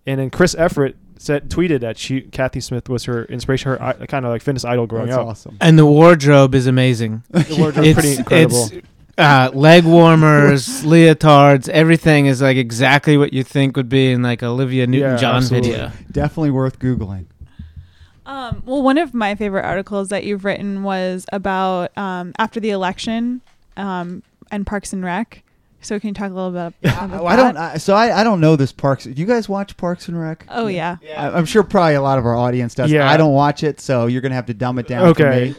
then Chris Evert tweeted that Kathy Smith was her inspiration, her kind of like fitness idol growing up. That's awesome. And the wardrobe is amazing. The wardrobe is pretty incredible. Leg warmers, leotards, everything is like exactly what you think would be in like Olivia Newton-John video. Definitely worth Googling. Well, one of my favorite articles that you've written was about after the election and Parks and Rec. So can you talk a little bit about that? I don't know this Parks. Do you guys watch Parks and Rec? Oh, yeah. I'm sure probably a lot of our audience does. Yeah. I don't watch it, so you're going to have to dumb it down for me.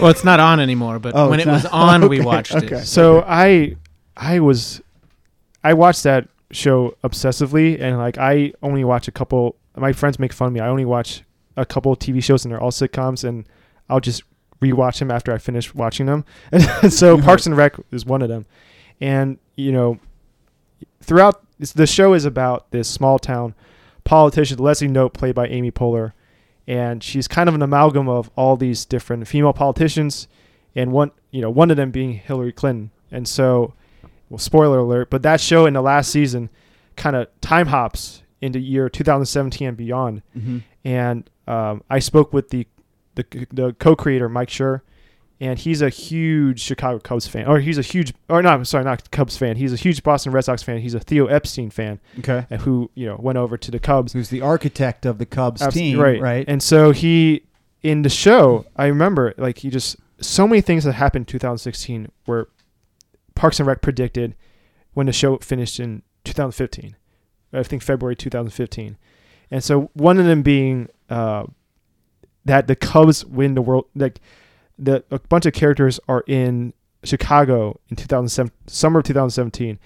Well, it's not on anymore, but when it was on, we watched it. So I watched that show obsessively, and like I only watch a couple. My friends make fun of me. I only watch a couple TV shows, and they're all sitcoms, and I'll just rewatch them after I finish watching them. And so Parks and Rec is one of them. And, you know, throughout the show is about this small town politician, Leslie Knope, played by Amy Poehler. And she's kind of an amalgam of all these different female politicians. And one of them being Hillary Clinton. And so, well, spoiler alert, but that show in the last season kind of time hops into year 2017 and beyond. Mm-hmm. And I spoke with the co-creator, Mike Schur. And he's a huge Chicago Cubs fan. Not Cubs fan. He's a huge Boston Red Sox fan. He's a Theo Epstein fan. Okay. And who, went over to the Cubs. Who's the architect of the Cubs team. Right. And so he, in the show, I remember, like, he just, so many things that happened in 2016 were Parks and Rec predicted when the show finished in 2015. I think February 2015. And so one of them being that the Cubs win the world, like, that a bunch of characters are in Chicago in summer of 2017,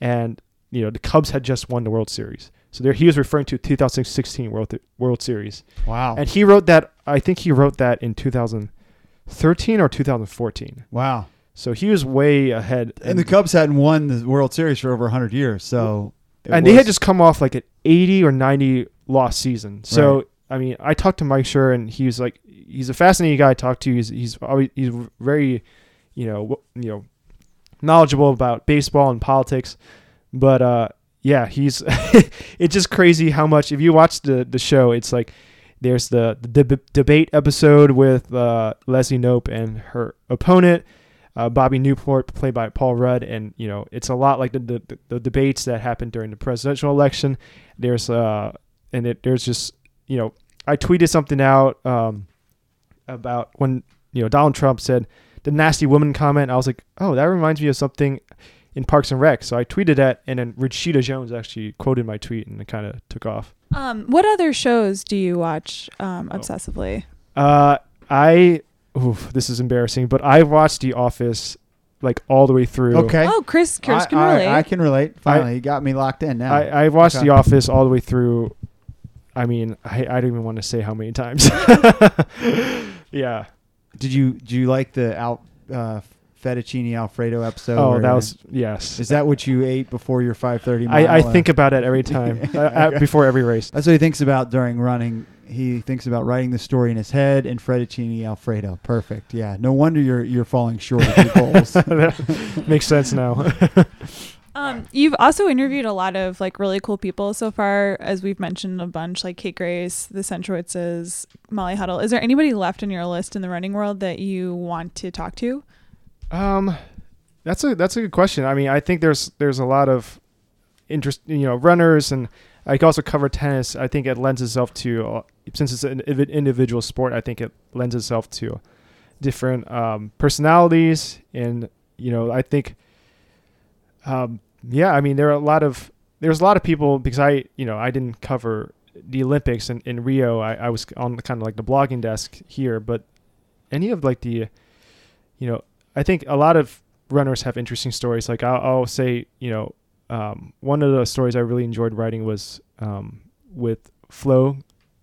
and the Cubs had just won the World Series, so there he was referring to 2016 World Series. Wow! And he wrote that. I think he wrote that in 2013 or 2014. Wow! So he was way ahead. And the Cubs hadn't won the World Series for over 100 years. So they had just come off like an 80 or 90 loss season. So. Right. I mean, I talked to Mike Schur, and he was like, he's a fascinating guy to talk to. He's very, knowledgeable about baseball and politics. But he's it's just crazy how much. If you watch the show, it's like there's the debate episode with Leslie Knope and her opponent, Bobby Newport, played by Paul Rudd, and it's a lot like the debates that happened during the presidential election. I tweeted something out about when Donald Trump said the nasty woman comment. I was like, oh, that reminds me of something in Parks and Rec. So I tweeted that, and then Rashida Jones actually quoted my tweet, and it kind of took off. What other shows do you watch obsessively? This is embarrassing, but I watched The Office like all the way through. Okay. Oh, Chris can relate. I can relate. Finally, you got me locked in now. I watched The Office all the way through. I mean, I don't even want to say how many times. Yeah. Do you like the fettuccine Alfredo episode? Oh, that was, yes. Is that what you ate before your 5:30? I think about it every time before every race. That's what he thinks about during running. He thinks about writing the story in his head and fettuccine Alfredo. Perfect. Yeah. No wonder you're falling short of your goals. That makes sense now. You've also interviewed a lot of like really cool people so far, as we've mentioned a bunch, like Kate Grace, the Centrowitzes, Molly Huddle. Is there anybody left in your list in the running world that you want to talk to? That's a good question. I mean, I think there's a lot of interest, runners, and I could also cover tennis. I think it lends itself to, since it's an individual sport, I think it lends itself to different personalities, and I think. There's a lot of people, because I didn't cover the Olympics in Rio. I was on kind of like the blogging desk here, but any of like the, I think a lot of runners have interesting stories. Like I'll say, one of the stories I really enjoyed writing was with Flo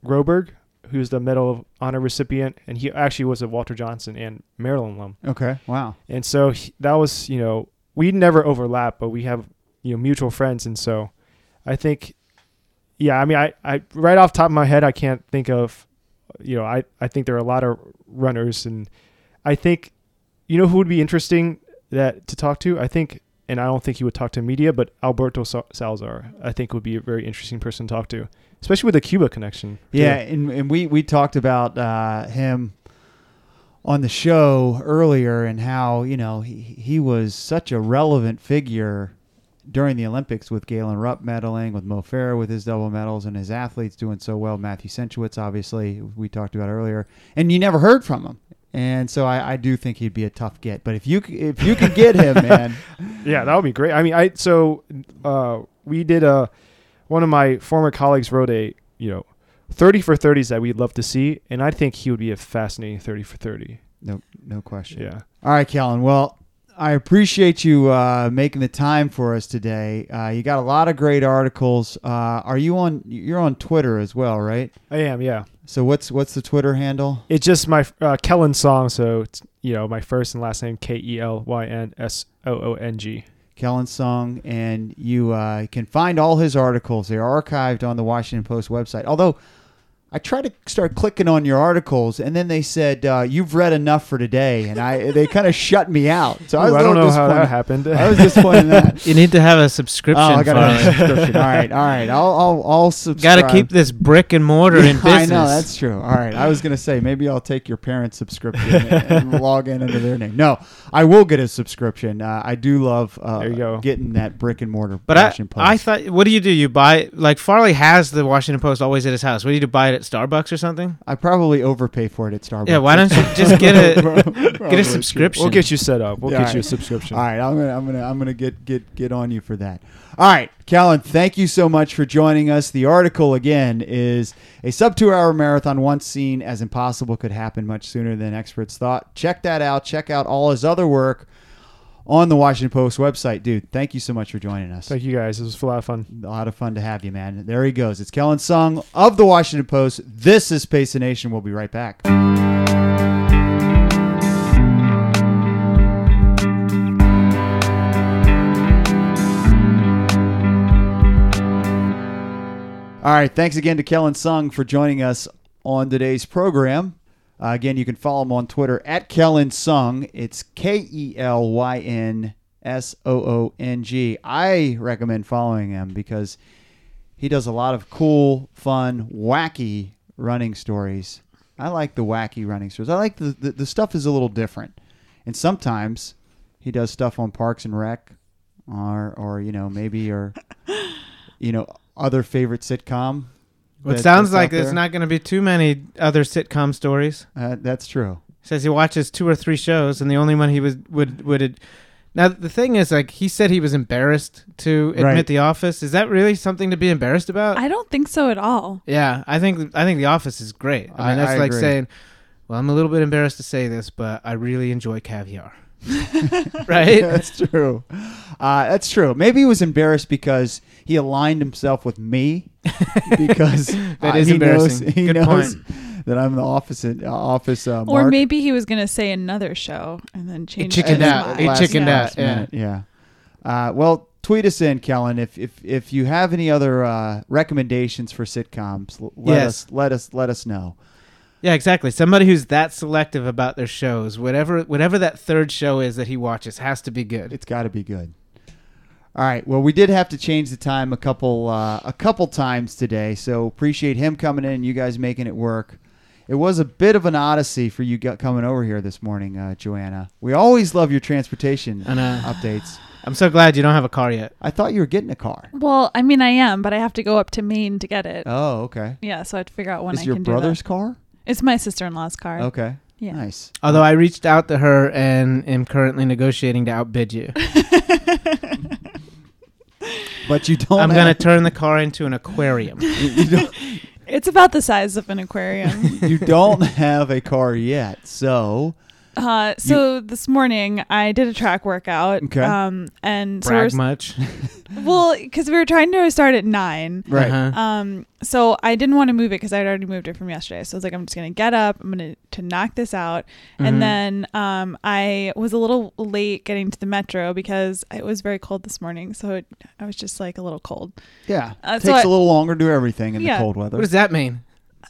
Groberg, who's the Medal of Honor recipient, and he actually was a Walter Johnson and Maryland alum. Okay, wow. And so that was, we never overlap, but we have, mutual friends. And so I think, I right off the top of my head, I can't think of, I think there are a lot of runners, and I think, who would be interesting to talk to? I think, and I don't think he would talk to media, but Alberto Salazar, I think, would be a very interesting person to talk to, especially with the Cuba connection. Yeah. And we talked about, him on the show earlier, and how he was such a relevant figure during the Olympics with Galen Rupp medaling, with Mo Farah with his double medals, and his athletes doing so well. Matthew Centrowitz, obviously, we talked about earlier, and you never heard from him. And so I do think he'd be a tough get. But if you could get him, man. Yeah, that would be great. I mean, we did one of my former colleagues wrote a 30 for 30s that we'd love to see, and I think he would be a fascinating 30 for 30. No question. Yeah. All right, Kelyn. Well, I appreciate you making the time for us today. You got a lot of great articles. Are you on? You're on Twitter as well, right? I am. Yeah. So what's the Twitter handle? It's just my Kelyn Soong. So it's, my first and last name KelynSoong. Kelyn Soong, and you can find all his articles. They're archived on the Washington Post website. Although I tried to start clicking on your articles, and then they said, you've read enough for today, and they kind of shut me out. So I don't know how that happened. I was disappointed in that. You need to have a subscription. Oh, I got to have a subscription. All right. I'll subscribe. Got to keep this brick and mortar in business. I know, that's true. All right. I was going to say, maybe I'll take your parents' subscription and log in under their name. No, I will get a subscription. I do love getting that brick and mortar Washington Post. I thought, what do? You buy, like Farley has the Washington Post always at his house. What do you buy it at Starbucks or something? I probably overpay for it at Starbucks. Yeah, why don't you just get a subscription? We'll get you set up. We'll get you a subscription. All right, I'm gonna get on you for that. All right, Kelyn, thank you so much for joining us. The article again is a sub-2-hour marathon once seen as impossible could happen much sooner than experts thought. Check that out. Check out all his other work on the Washington Post website. Dude, thank you so much for joining us. Thank you, guys. It was a lot of fun. A lot of fun to have you, man. There he goes. It's Kelyn Soong of the Washington Post. This is Pace the Nation. We'll be right back. All right. Thanks again to Kelyn Soong for joining us on today's program. Again, you can follow him on Twitter at Kelyn Soong. It's KelynSoong. I recommend following him because he does a lot of cool, fun, wacky running stories. I like the wacky running stories. I like the stuff is a little different. And sometimes he does stuff on Parks and Rec or other favorite sitcom. Well, it sounds like there's not going to be too many other sitcom stories. That's true. He says he watches 2 or 3 shows, and the only one he would. Now, the thing is, like, he said he was embarrassed to admit The Office. Is that really something to be embarrassed about? I don't think so at all. Yeah, I think The Office is great. I mean, that's I like agree. Saying, well, I'm a little bit embarrassed to say this, but I really enjoy caviar. Right? Yeah, that's true. Maybe he was embarrassed because he aligned himself with me, because that is embarrassing. He knows that I'm the office. Or maybe he was going to say another show and then change it. He chickened out. Yeah. Well, tweet us in, Kelyn, if you have any other recommendations for sitcoms. Let us know. Yeah, exactly. Somebody who's that selective about their shows, whatever that third show is that he watches, has to be good. It's got to be good. All right. Well, we did have to change the time a couple times today, so appreciate him coming in and you guys making it work. It was a bit of an odyssey for you coming over here this morning, Joanna. We always love your transportation updates. I'm so glad you don't have a car yet. I thought you were getting a car. Well, I mean, I am, but I have to go up to Maine to get it. Oh, okay. Yeah, so I have to figure out when I can do that. Is your brother's car? It's my sister-in-law's car. Okay. Yeah. Nice. Although I reached out to her and am currently negotiating to outbid you. But you don't. I'm going to turn the car into an aquarium. It's about the size of an aquarium. You don't have a car yet, so. So this morning I did a track workout. Okay. And so brag much. Well, because we were trying to start at 9. Right. Uh-huh. So I didn't want to move it because I'd already moved it from yesterday. So I was like, I'm just gonna get up. I'm gonna knock this out. Mm-hmm. And then I was a little late getting to the metro because it was very cold this morning. So I was just like a little cold. Yeah. It takes a little longer to do everything in the cold weather. What does that mean?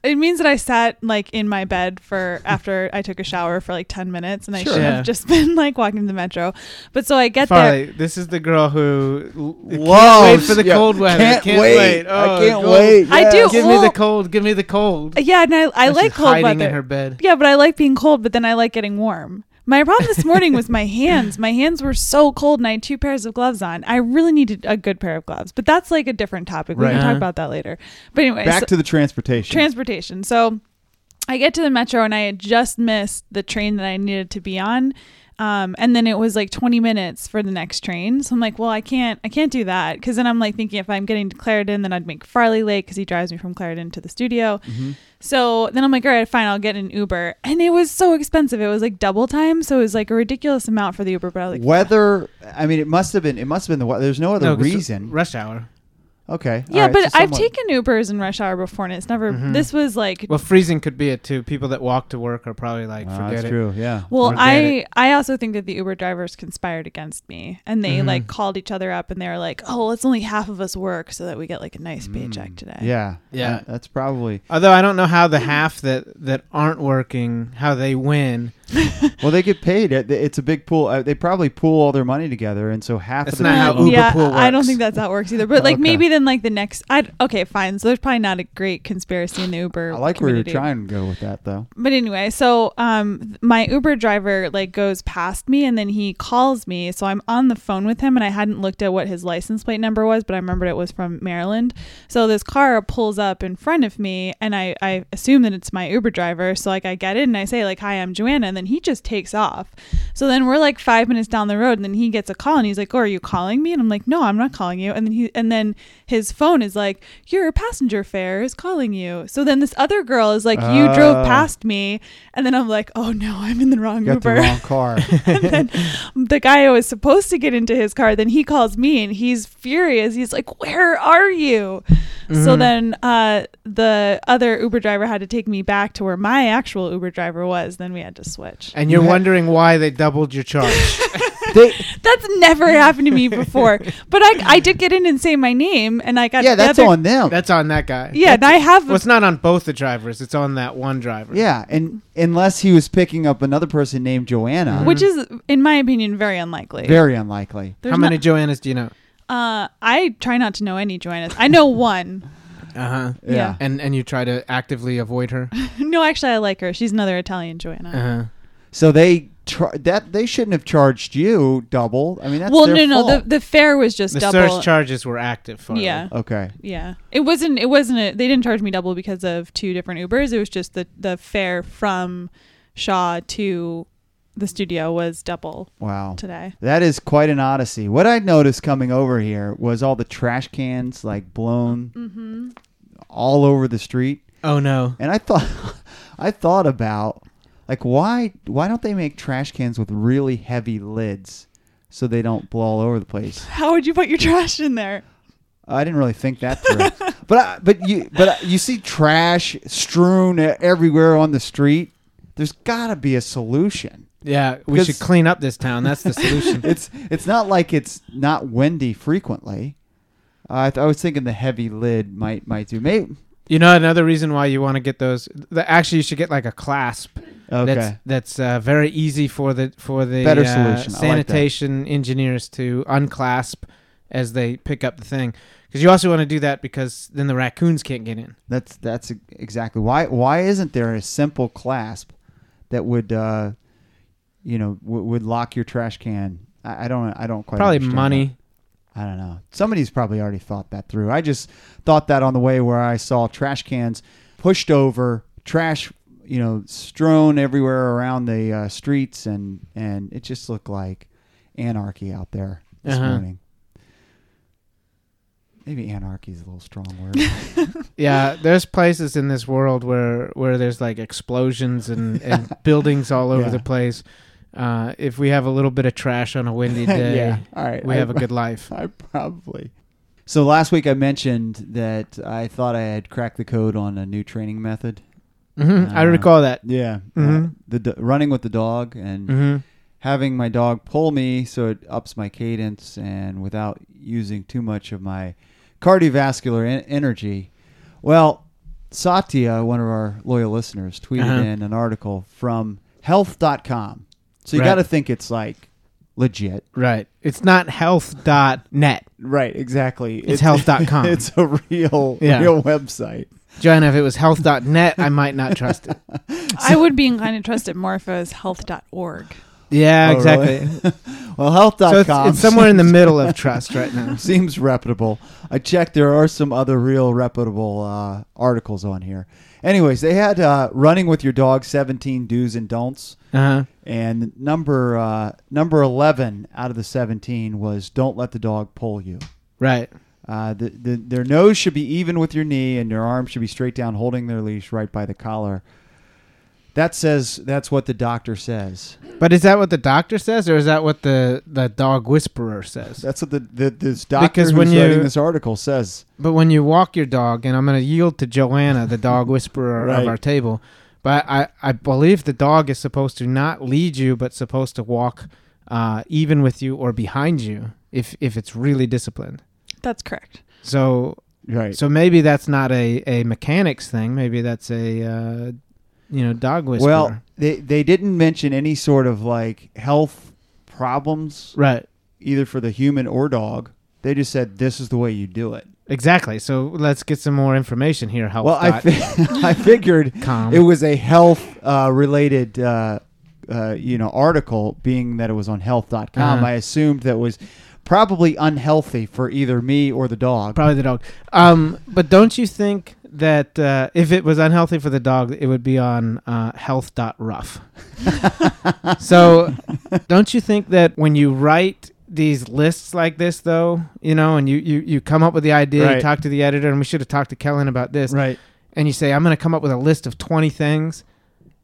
It means that I sat like in my bed for after I took a shower for like 10 minutes and I should have just been like walking to the metro. But so I get there. This is the girl who can't wait for the cold weather. Can't wait. Oh, I can't wait. Yeah. I do. Give me the cold. Yeah. And I like cold weather. Hiding in her bed. Yeah. But I like being cold, but then I like getting warm. My problem this morning was my hands. My hands were so cold and I had two pairs of gloves on. I really needed a good pair of gloves, but that's like a different topic. We can talk about that later. But anyway, back to the transportation. So I get to the metro and I had just missed the train that I needed to be on. And then it was like 20 minutes for the next train. So I'm like, well, I can't do that. Cause then I'm like thinking if I'm getting to Clarendon, then I'd make Farley late cause he drives me from Clarendon to the studio. Mm-hmm. So then I'm like, all right, fine. I'll get an Uber. And it was so expensive. It was like double time. So it was like a ridiculous amount for the Uber, but I was like, weather. Yeah. I mean, it must've been the weather. There's no other reason. Rush hour. Okay. Yeah, right, but so I've taken Ubers in rush hour before, and it's never. Mm-hmm. This was like. Well, freezing could be it too. People that walk to work are probably like, forget that's it. That's true. Yeah. Well, I also think that the Uber drivers conspired against me, and they like called each other up, and they were like, "Oh, it's only half of us work, so that we get like a nice paycheck today." Yeah. Yeah. That's probably. Although I don't know how the half that aren't working, how they win. Well, they get paid. It's a big pool. They probably pool all their money together, and so half that's of the not how Uber pool works. I don't think that's how it works either. But like maybe then like the next. Okay, fine. So there's probably not a great conspiracy in the Uber. I like community. Where you're trying to go with that though. But anyway, so my Uber driver like goes past me, and then he calls me. So I'm on the phone with him, and I hadn't looked at what his license plate number was, but I remembered it was from Maryland. So this car pulls up in front of me, and I assume that it's my Uber driver. So like I get in and I say like, "Hi, I'm Joanna." And then he just takes off. So then we're like 5 minutes down the road, and then he gets a call, and he's like, "Oh, are you calling me?" And I'm like, "No, I'm not calling you." And then his phone is like, "Your passenger fare is calling you." So then this other girl is like, "You drove past me," and then I'm like, "Oh no, I'm in the wrong Uber." The wrong car. And then the guy who was supposed to get into his car, then he calls me, and he's furious. He's like, "Where are you?" Mm-hmm. So then the other Uber driver had to take me back to where my actual Uber driver was. Then we had to switch. And you're wondering why they doubled your charge. That's never happened to me before. But I did get in and say my name, and I got. Yeah, that's on them. That's on that guy. Yeah, and I have. Well, it's not on both the drivers. It's on that one driver. Yeah, and unless he was picking up another person named Joanna, which is, in my opinion, very unlikely. Very unlikely. There's How many Joannas do you know? I try not to know any Joannas. I know one. Uh-huh. Yeah. And you try to actively avoid her? No, actually, I like her. She's another Italian Joanna. Uh-huh. So they shouldn't have charged you double. I mean, that's well, their fault. The fare was just double. The surge charges were active. Finally. Yeah. Okay. Yeah. They didn't charge me double because of two different Ubers. It was just the fare from Shaw to the studio was double. Wow. Today. That is quite an odyssey. What I noticed coming over here was all the trash cans like blown all over the street. Oh no. And I thought about like why don't they make trash cans with really heavy lids so they don't blow all over the place? How would you put your trash in there? I didn't really think that through. but you see trash strewn everywhere on the street. There's got to be a solution. Yeah, we should clean up this town. That's the solution. It's not like it's not windy frequently. I was thinking the heavy lid might do. Maybe. You know, another reason why you want to get those. Actually, you should get like a clasp. Okay. That's very easy for the better solution. Sanitation like engineers to unclasp as they pick up the thing. Because you also want to do that because then the raccoons can't get in. That's exactly why isn't there a simple clasp that would would lock your trash can? I don't quite probably money. That. I don't know. Somebody's probably already thought that through. I just thought that on the way where I saw trash cans pushed over, trash strewn everywhere around the streets, and it just looked like anarchy out there this morning. Maybe anarchy is a little strong word. Yeah, there's places in this world where there's like explosions and buildings all over the place. If we have a little bit of trash on a windy day, all right, we have a good life. I probably. So last week I mentioned that I thought I had cracked the code on a new training method. Mm-hmm. I recall that. Yeah. Mm-hmm. The running with the dog and having my dog pull me so it ups my cadence and without using too much of my cardiovascular energy. Well, Satya, one of our loyal listeners, tweeted in an article from health.com. So you got to think it's like legit. Right. It's not health.net. Right, exactly. It's health.com. It's a real website. Joanna, if it was health.net, I might not trust it. I would be inclined to trust it more if it was health.org. Yeah, oh, exactly. Really? Well, health.com. So it's somewhere in the middle of trust right now. Seems reputable. I checked. There are some other real reputable articles on here. Anyways, they had running with your dog, 17 do's and don'ts. Uh-huh. And number 11 out of the 17 was don't let the dog pull you. Right. Their nose should be even with your knee, and their arms should be straight down, holding their leash right by the collar. That says that's what the doctor says. But is that what the doctor says, or is that what the dog whisperer says? That's what this doctor who's writing this article says. But when you walk your dog, and I'm going to yield to Joanna, the dog whisperer right. of our table, but I believe the dog is supposed to not lead you, but supposed to walk even with you or behind you if it's really disciplined. That's correct. So right. So maybe that's not a mechanics thing. Maybe that's a... dog whisperer. Well, they didn't mention any sort of like health problems, right? Either for the human or dog. They just said this is the way you do it. Exactly. So let's get some more information here. Health. Well, I figured it was a health related, article, being that it was on health.com. I assumed that was probably unhealthy for either me or the dog. Probably the dog. But don't you think that if it was unhealthy for the dog, it would be on health.rough. So don't you think that when you write these lists like this, though, and you come up with the idea, right. You talk to the editor, and we should have talked to Kelyn about this, right? And you say, I'm going to come up with a list of 20 things.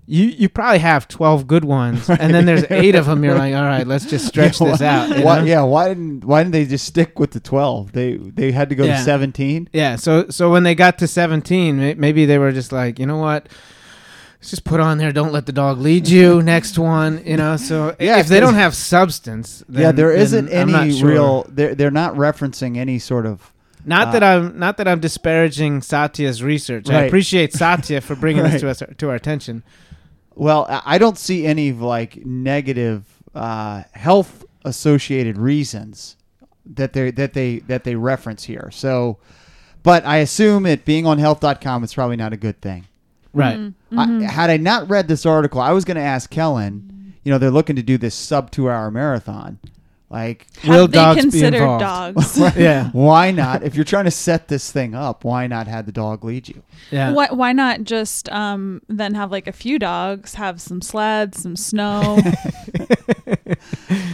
You probably have 12 good ones, right. And then there's 8 of them. You're like, all right, let's just stretch this out. Why didn't they just stick with the 12? They had to go to 17. Yeah. So when they got to 17, maybe they were just like, you know what? Let's just put on there. Don't let the dog lead you. Next one. So if they don't have substance, then, there isn't any real. They're not referencing any sort of. Not that I'm disparaging Satya's research. Right. I appreciate Satya for bringing right. this to our attention. Well, I don't see any like negative health-associated reasons that they reference here. So, but I assume it being on health.com, it's probably not a good thing, right? Mm-hmm. Had I not read this article, I was going to ask Kelyn. They're looking to do this sub 2-hour marathon. Like, will dogs be involved? Dogs? Yeah. Why not? If you're trying to set this thing up, why not have the dog lead you? Yeah. Why not just then have like a few dogs, have some sleds, some snow?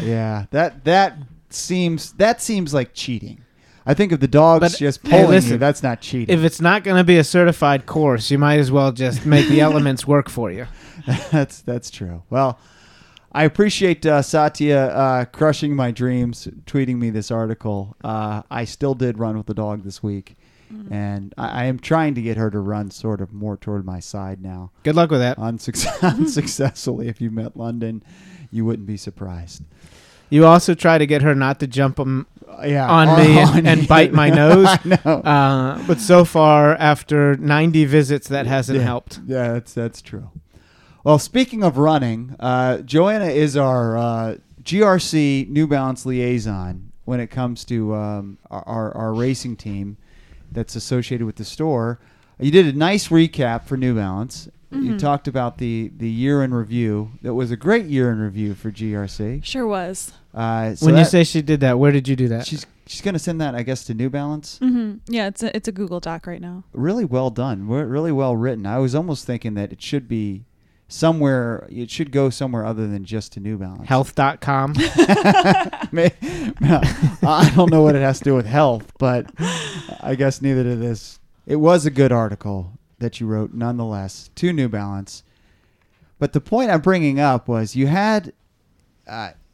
Yeah. That seems like cheating. I think if the dog's just pulling you, that's not cheating. If it's not going to be a certified course, you might as well just make the elements work for you. That's true. Well. I appreciate Satya crushing my dreams, tweeting me this article. I still did run with the dog this week, and I am trying to get her to run sort of more toward my side now. Good luck with that. Unsuccessfully, if you met London, you wouldn't be surprised. You also try to get her not to jump on me and bite my nose. I know. But so far, after 90 visits, that hasn't helped. Yeah, that's true. Well, speaking of running, Joanna is our GRC New Balance liaison when it comes to our racing team that's associated with the store. You did a nice recap for New Balance. Mm-hmm. You talked about the year in review. That was a great year in review for GRC. Sure was. You say she did that, where did you do that? She's going to send that, I guess, to New Balance? Mm-hmm. Yeah, it's a Google Doc right now. Really well done. Really well written. I was almost thinking that it should be... it should go somewhere other than just to New Balance. Health.com. I don't know what it has to do with health, but I guess neither did this. It was a good article that you wrote, nonetheless, to New Balance. But the point I'm bringing up was you had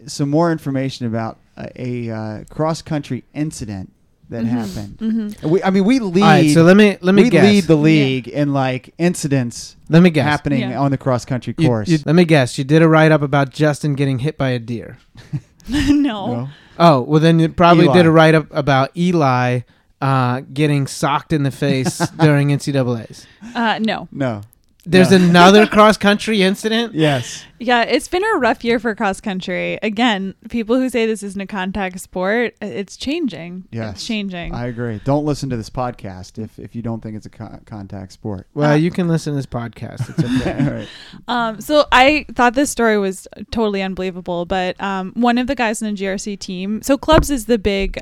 some more information about a cross-country incident that happened. Mm-hmm. We lead. All right, so let me guess. We lead the league in like incidents. Let me guess. Happening on the cross country course. Let me guess. You did a write up about Justin getting hit by a deer. No. Oh well, then you probably did a write up about Eli getting socked in the face during NCAAs. No. There's another cross country incident. Yes. Yeah, it's been a rough year for cross country. Again, people who say this isn't a contact sport, it's changing. Yes. It's changing. I agree. Don't listen to this podcast if you don't think it's a contact sport. Well, you can listen to this podcast. It's okay. All right. So I thought this story was totally unbelievable, but one of the guys in the GRC team, so clubs is the big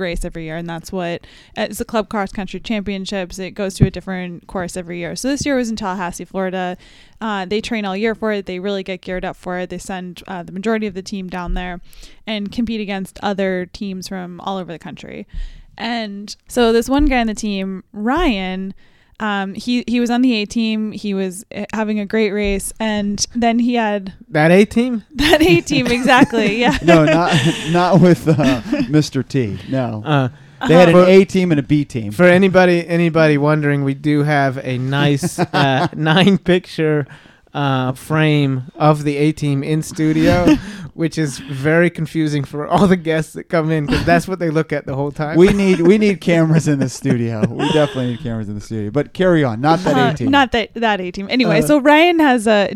race every year, and that's what it's the club cross country championships. It goes to a different course every year. So this year was in Tallahassee, Florida. They train all year for it. They really get geared up for it. They send the majority of the team down there and compete against other teams from all over the country. And so this one guy on the team, Ryan, he was on the A team. He was having a great race, and then he had that A team exactly. Yeah. No, not with Mr. T. No. They had an A team and a B team. For anybody wondering, we do have a nice 9-picture frame of the A team in studio, which is very confusing for all the guests that come in because that's what they look at the whole time. We need cameras in the studio. We definitely need cameras in the studio. But carry on, not that A team. Not that A team. Anyway, so Ryan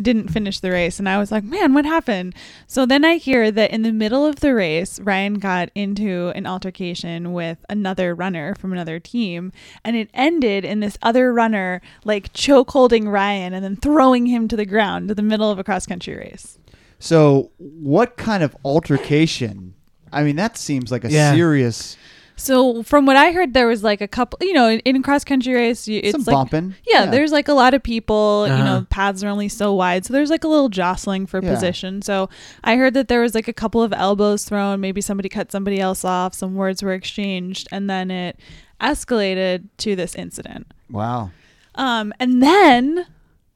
didn't finish the race, and I was like, man, what happened? So then I hear that in the middle of the race, Ryan got into an altercation with another runner from another team, and it ended in this other runner like choke holding Ryan and then throwing him to the ground in the middle of a cross country race. So what kind of altercation? I mean, that seems like a serious... So from what I heard, there was like a couple, you know, in cross country race, it's some like bumping. Yeah, there's like a lot of people, you know, paths are only so wide. So there's like a little jostling for position. So I heard that there was like a couple of elbows thrown. Maybe somebody cut somebody else off. Some words were exchanged, and then it escalated to this incident. Wow. And then...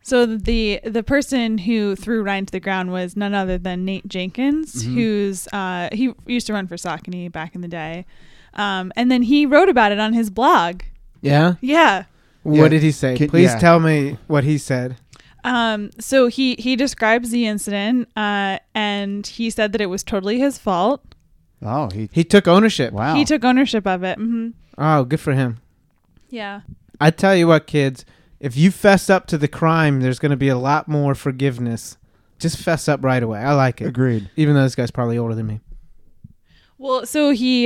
So the person who threw Ryan to the ground was none other than Nate Jenkins, who's he used to run for Saucony back in the day, and then he wrote about it on his blog. Yeah. Yeah. What did he say? Please tell me what he said. So he describes the incident, and he said that it was totally his fault. Oh, he took ownership. Wow. He took ownership of it. Mm-hmm. Oh, good for him. Yeah. I tell you what, kids. If you fess up to the crime, there's going to be a lot more forgiveness. Just fess up right away. I like it. Agreed. Even though this guy's probably older than me. Well, so he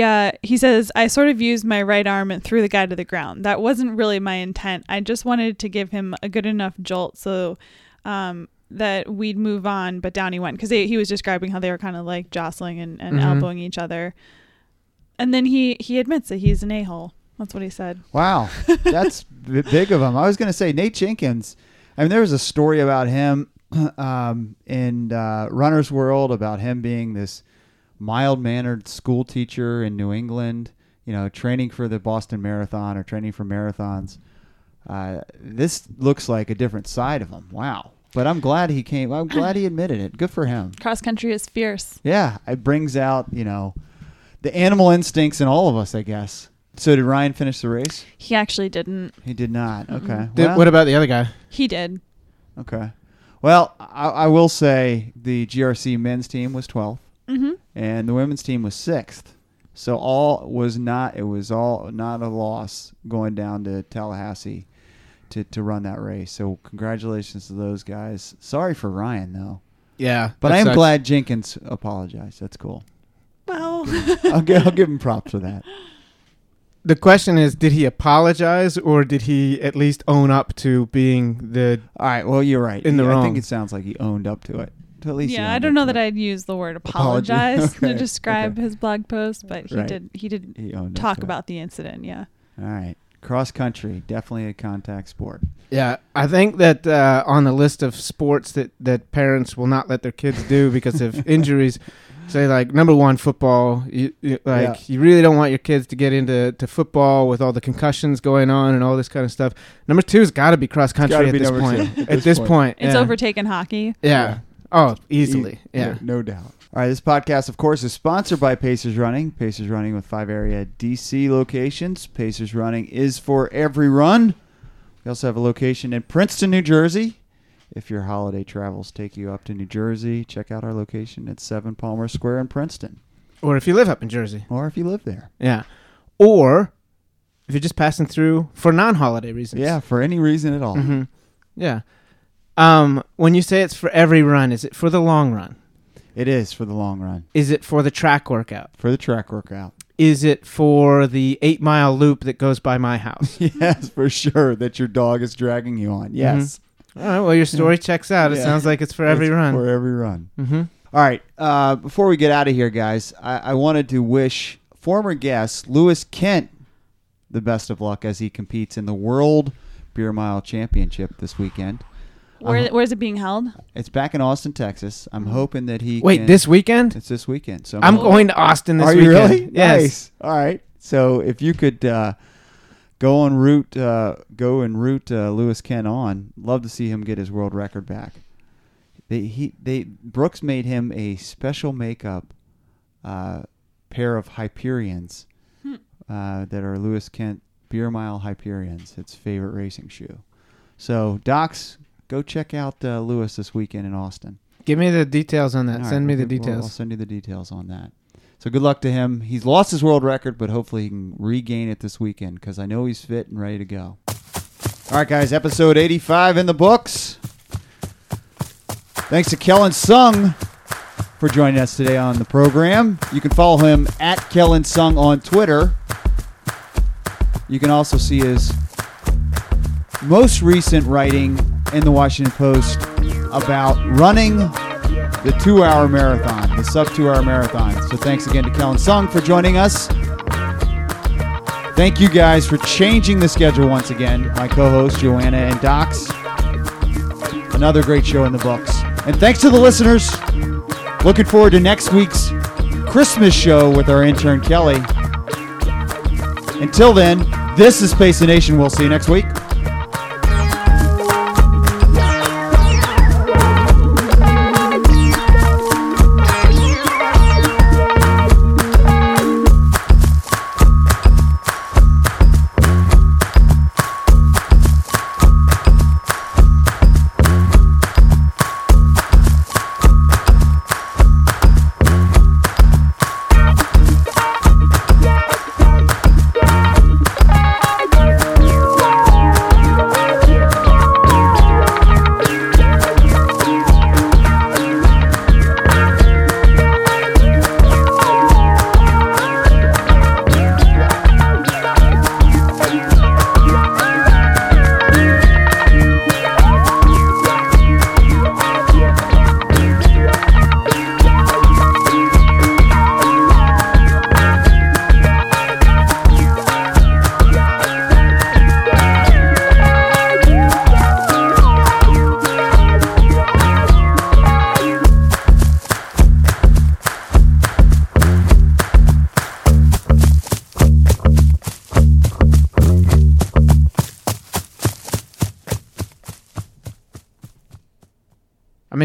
says, I sort of used my right arm and threw the guy to the ground. That wasn't really my intent. I just wanted to give him a good enough jolt so that we'd move on, but down he went. Because he was describing how they were kind of like jostling and elbowing each other. And then he admits that he's an a-hole. That's what he said. Wow. That's big of him. I was going to say Nate Jenkins. I mean, there was a story about him in Runner's World about him being this mild-mannered school teacher in New England, you know, training for the Boston Marathon or training for marathons. This looks like a different side of him. Wow. But I'm glad he came. I'm glad he admitted it. Good for him. Cross country is fierce. Yeah. It brings out, you know, the animal instincts in all of us, I guess. So did Ryan finish the race? He actually didn't. He did not. Mm-mm. Okay. What about the other guy? He did. Okay. Well, I will say the GRC men's team was 12th, and the women's team was 6th. So it was all not a loss going down to Tallahassee to run that race. So congratulations to those guys. Sorry for Ryan though. Yeah. But I am glad Jenkins apologized. That's cool. Well, I'll give him props for that. The question is, did he apologize or did he at least own up to being the... All right, well, you're right. I think it sounds like he owned up to it. At least I don't know that I'd use the word apologize to describe his blog post, but he did talk about the incident, yeah. All right. Cross country, definitely a contact sport. Yeah, I think that on the list of sports that parents will not let their kids do because of injuries... Say like number one, football. You really don't want your kids to get into football with all the concussions going on and all this kind of stuff. Number two's got to be cross country at this point. At this point, it's overtaken hockey. Yeah. Oh, easily. Yeah. No doubt. All right. This podcast, of course, is sponsored by Pacers Running. Pacers Running with 5 area DC locations. Pacers Running is for every run. We also have a location in Princeton, New Jersey. If your holiday travels take you up to New Jersey, check out our location at 7 Palmer Square in Princeton. Or if you live up in Jersey. Or if you live there. Yeah. Or if you're just passing through for non-holiday reasons. Yeah, for any reason at all. Mm-hmm. Yeah. When you say it's for every run, is it for the long run? It is for the long run. Is it for the track workout? For the track workout. Is it for the 8-mile loop that goes by my house? Yes, for sure, that your dog is dragging you on. Yes. Mm-hmm. All right, well, your story checks out. It sounds like it's for every run. For every run. Mm-hmm. All right, before we get out of here, guys, I wanted to wish former guest Lewis Kent the best of luck as he competes in the World Beer Mile Championship this weekend. Where is it being held? It's back in Austin, Texas. I'm hoping that he Wait, this weekend? It's this weekend. So I'm going to Austin this weekend. Are you really? Yes. Nice. All right. So if you could go and root Lewis Kent on, love to see him get his world record back. Brooks made him a special makeup pair of Hyperions that are Lewis Kent Beer Mile Hyperions, its favorite racing shoe. So, Docs, go check out Lewis this weekend in Austin. Give me the details on that. I'll send you the details on that. So good luck to him. He's lost his world record, but hopefully he can regain it this weekend because I know he's fit and ready to go. All right, guys, episode 85 in the books. Thanks to Kelyn Soong for joining us today on the program. You can follow him at Kelyn Soong on Twitter. You can also see his most recent writing in the Washington Post about running the 2-hour marathon, the sub-2-hour marathon. So thanks again to Kelyn Soong for joining us. Thank you guys for changing the schedule once again. My co-hosts, Joanna and Dox. Another great show in the books. And thanks to the listeners. Looking forward to next week's Christmas show with our intern, Kelly. Until then, this is Pace the Nation. We'll see you next week.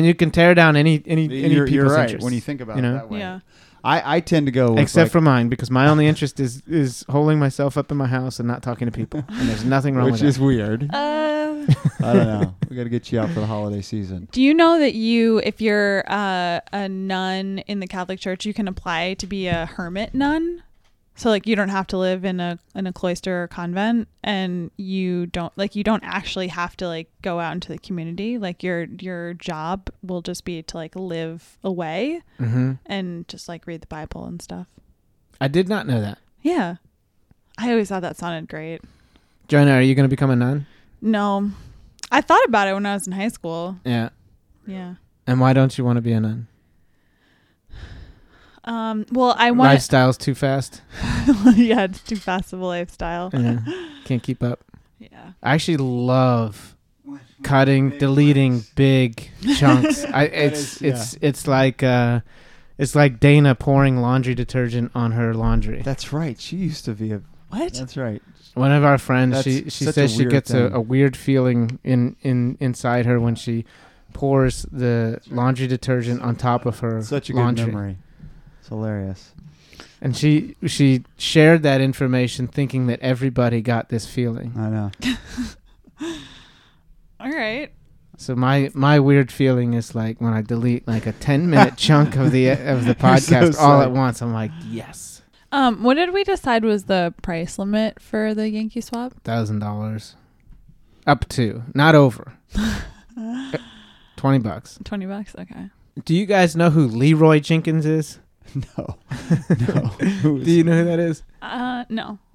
You can tear down any people's right, interest when you think about it that way. Yeah. I tend to go with except for mine, because my only interest is holding myself up in my house and not talking to people. And there's nothing wrong with that. Which is weird. I don't know. We got to get you out for the holiday season. Do you know that if you're a nun in the Catholic Church, you can apply to be a hermit nun? So like you don't have to live in a cloister or convent, and you don't actually have to like go out into the community. Like your job will just be to like live away and just like read the Bible and stuff. I did not know that. Yeah. I always thought that sounded great. Joanna, are you going to become a nun? No. I thought about it when I was in high school. Yeah. Yeah. And why don't you want to be a nun? Well, I want lifestyle's too fast. Yeah, it's too fast of a lifestyle. Yeah. Can't keep up. Yeah, I actually love cutting, deleting big chunks. It's like Dana pouring laundry detergent on her laundry. That's right. She used to be a what? That's right. One of our friends. She says she gets a weird feeling inside her when she pours the laundry detergent on top of her. Such a laundry. Good memory. It's hilarious. And she shared that information thinking that everybody got this feeling. I know. All right. So my weird feeling is like when I delete like a 10-minute chunk of the podcast all at once, I'm like, yes. What did we decide was the price limit for the Yankee swap? $1,000. Up to, not over. $20. $20, okay. Do you guys know who Leroy Jenkins is? No. No. Do you know who that is? No.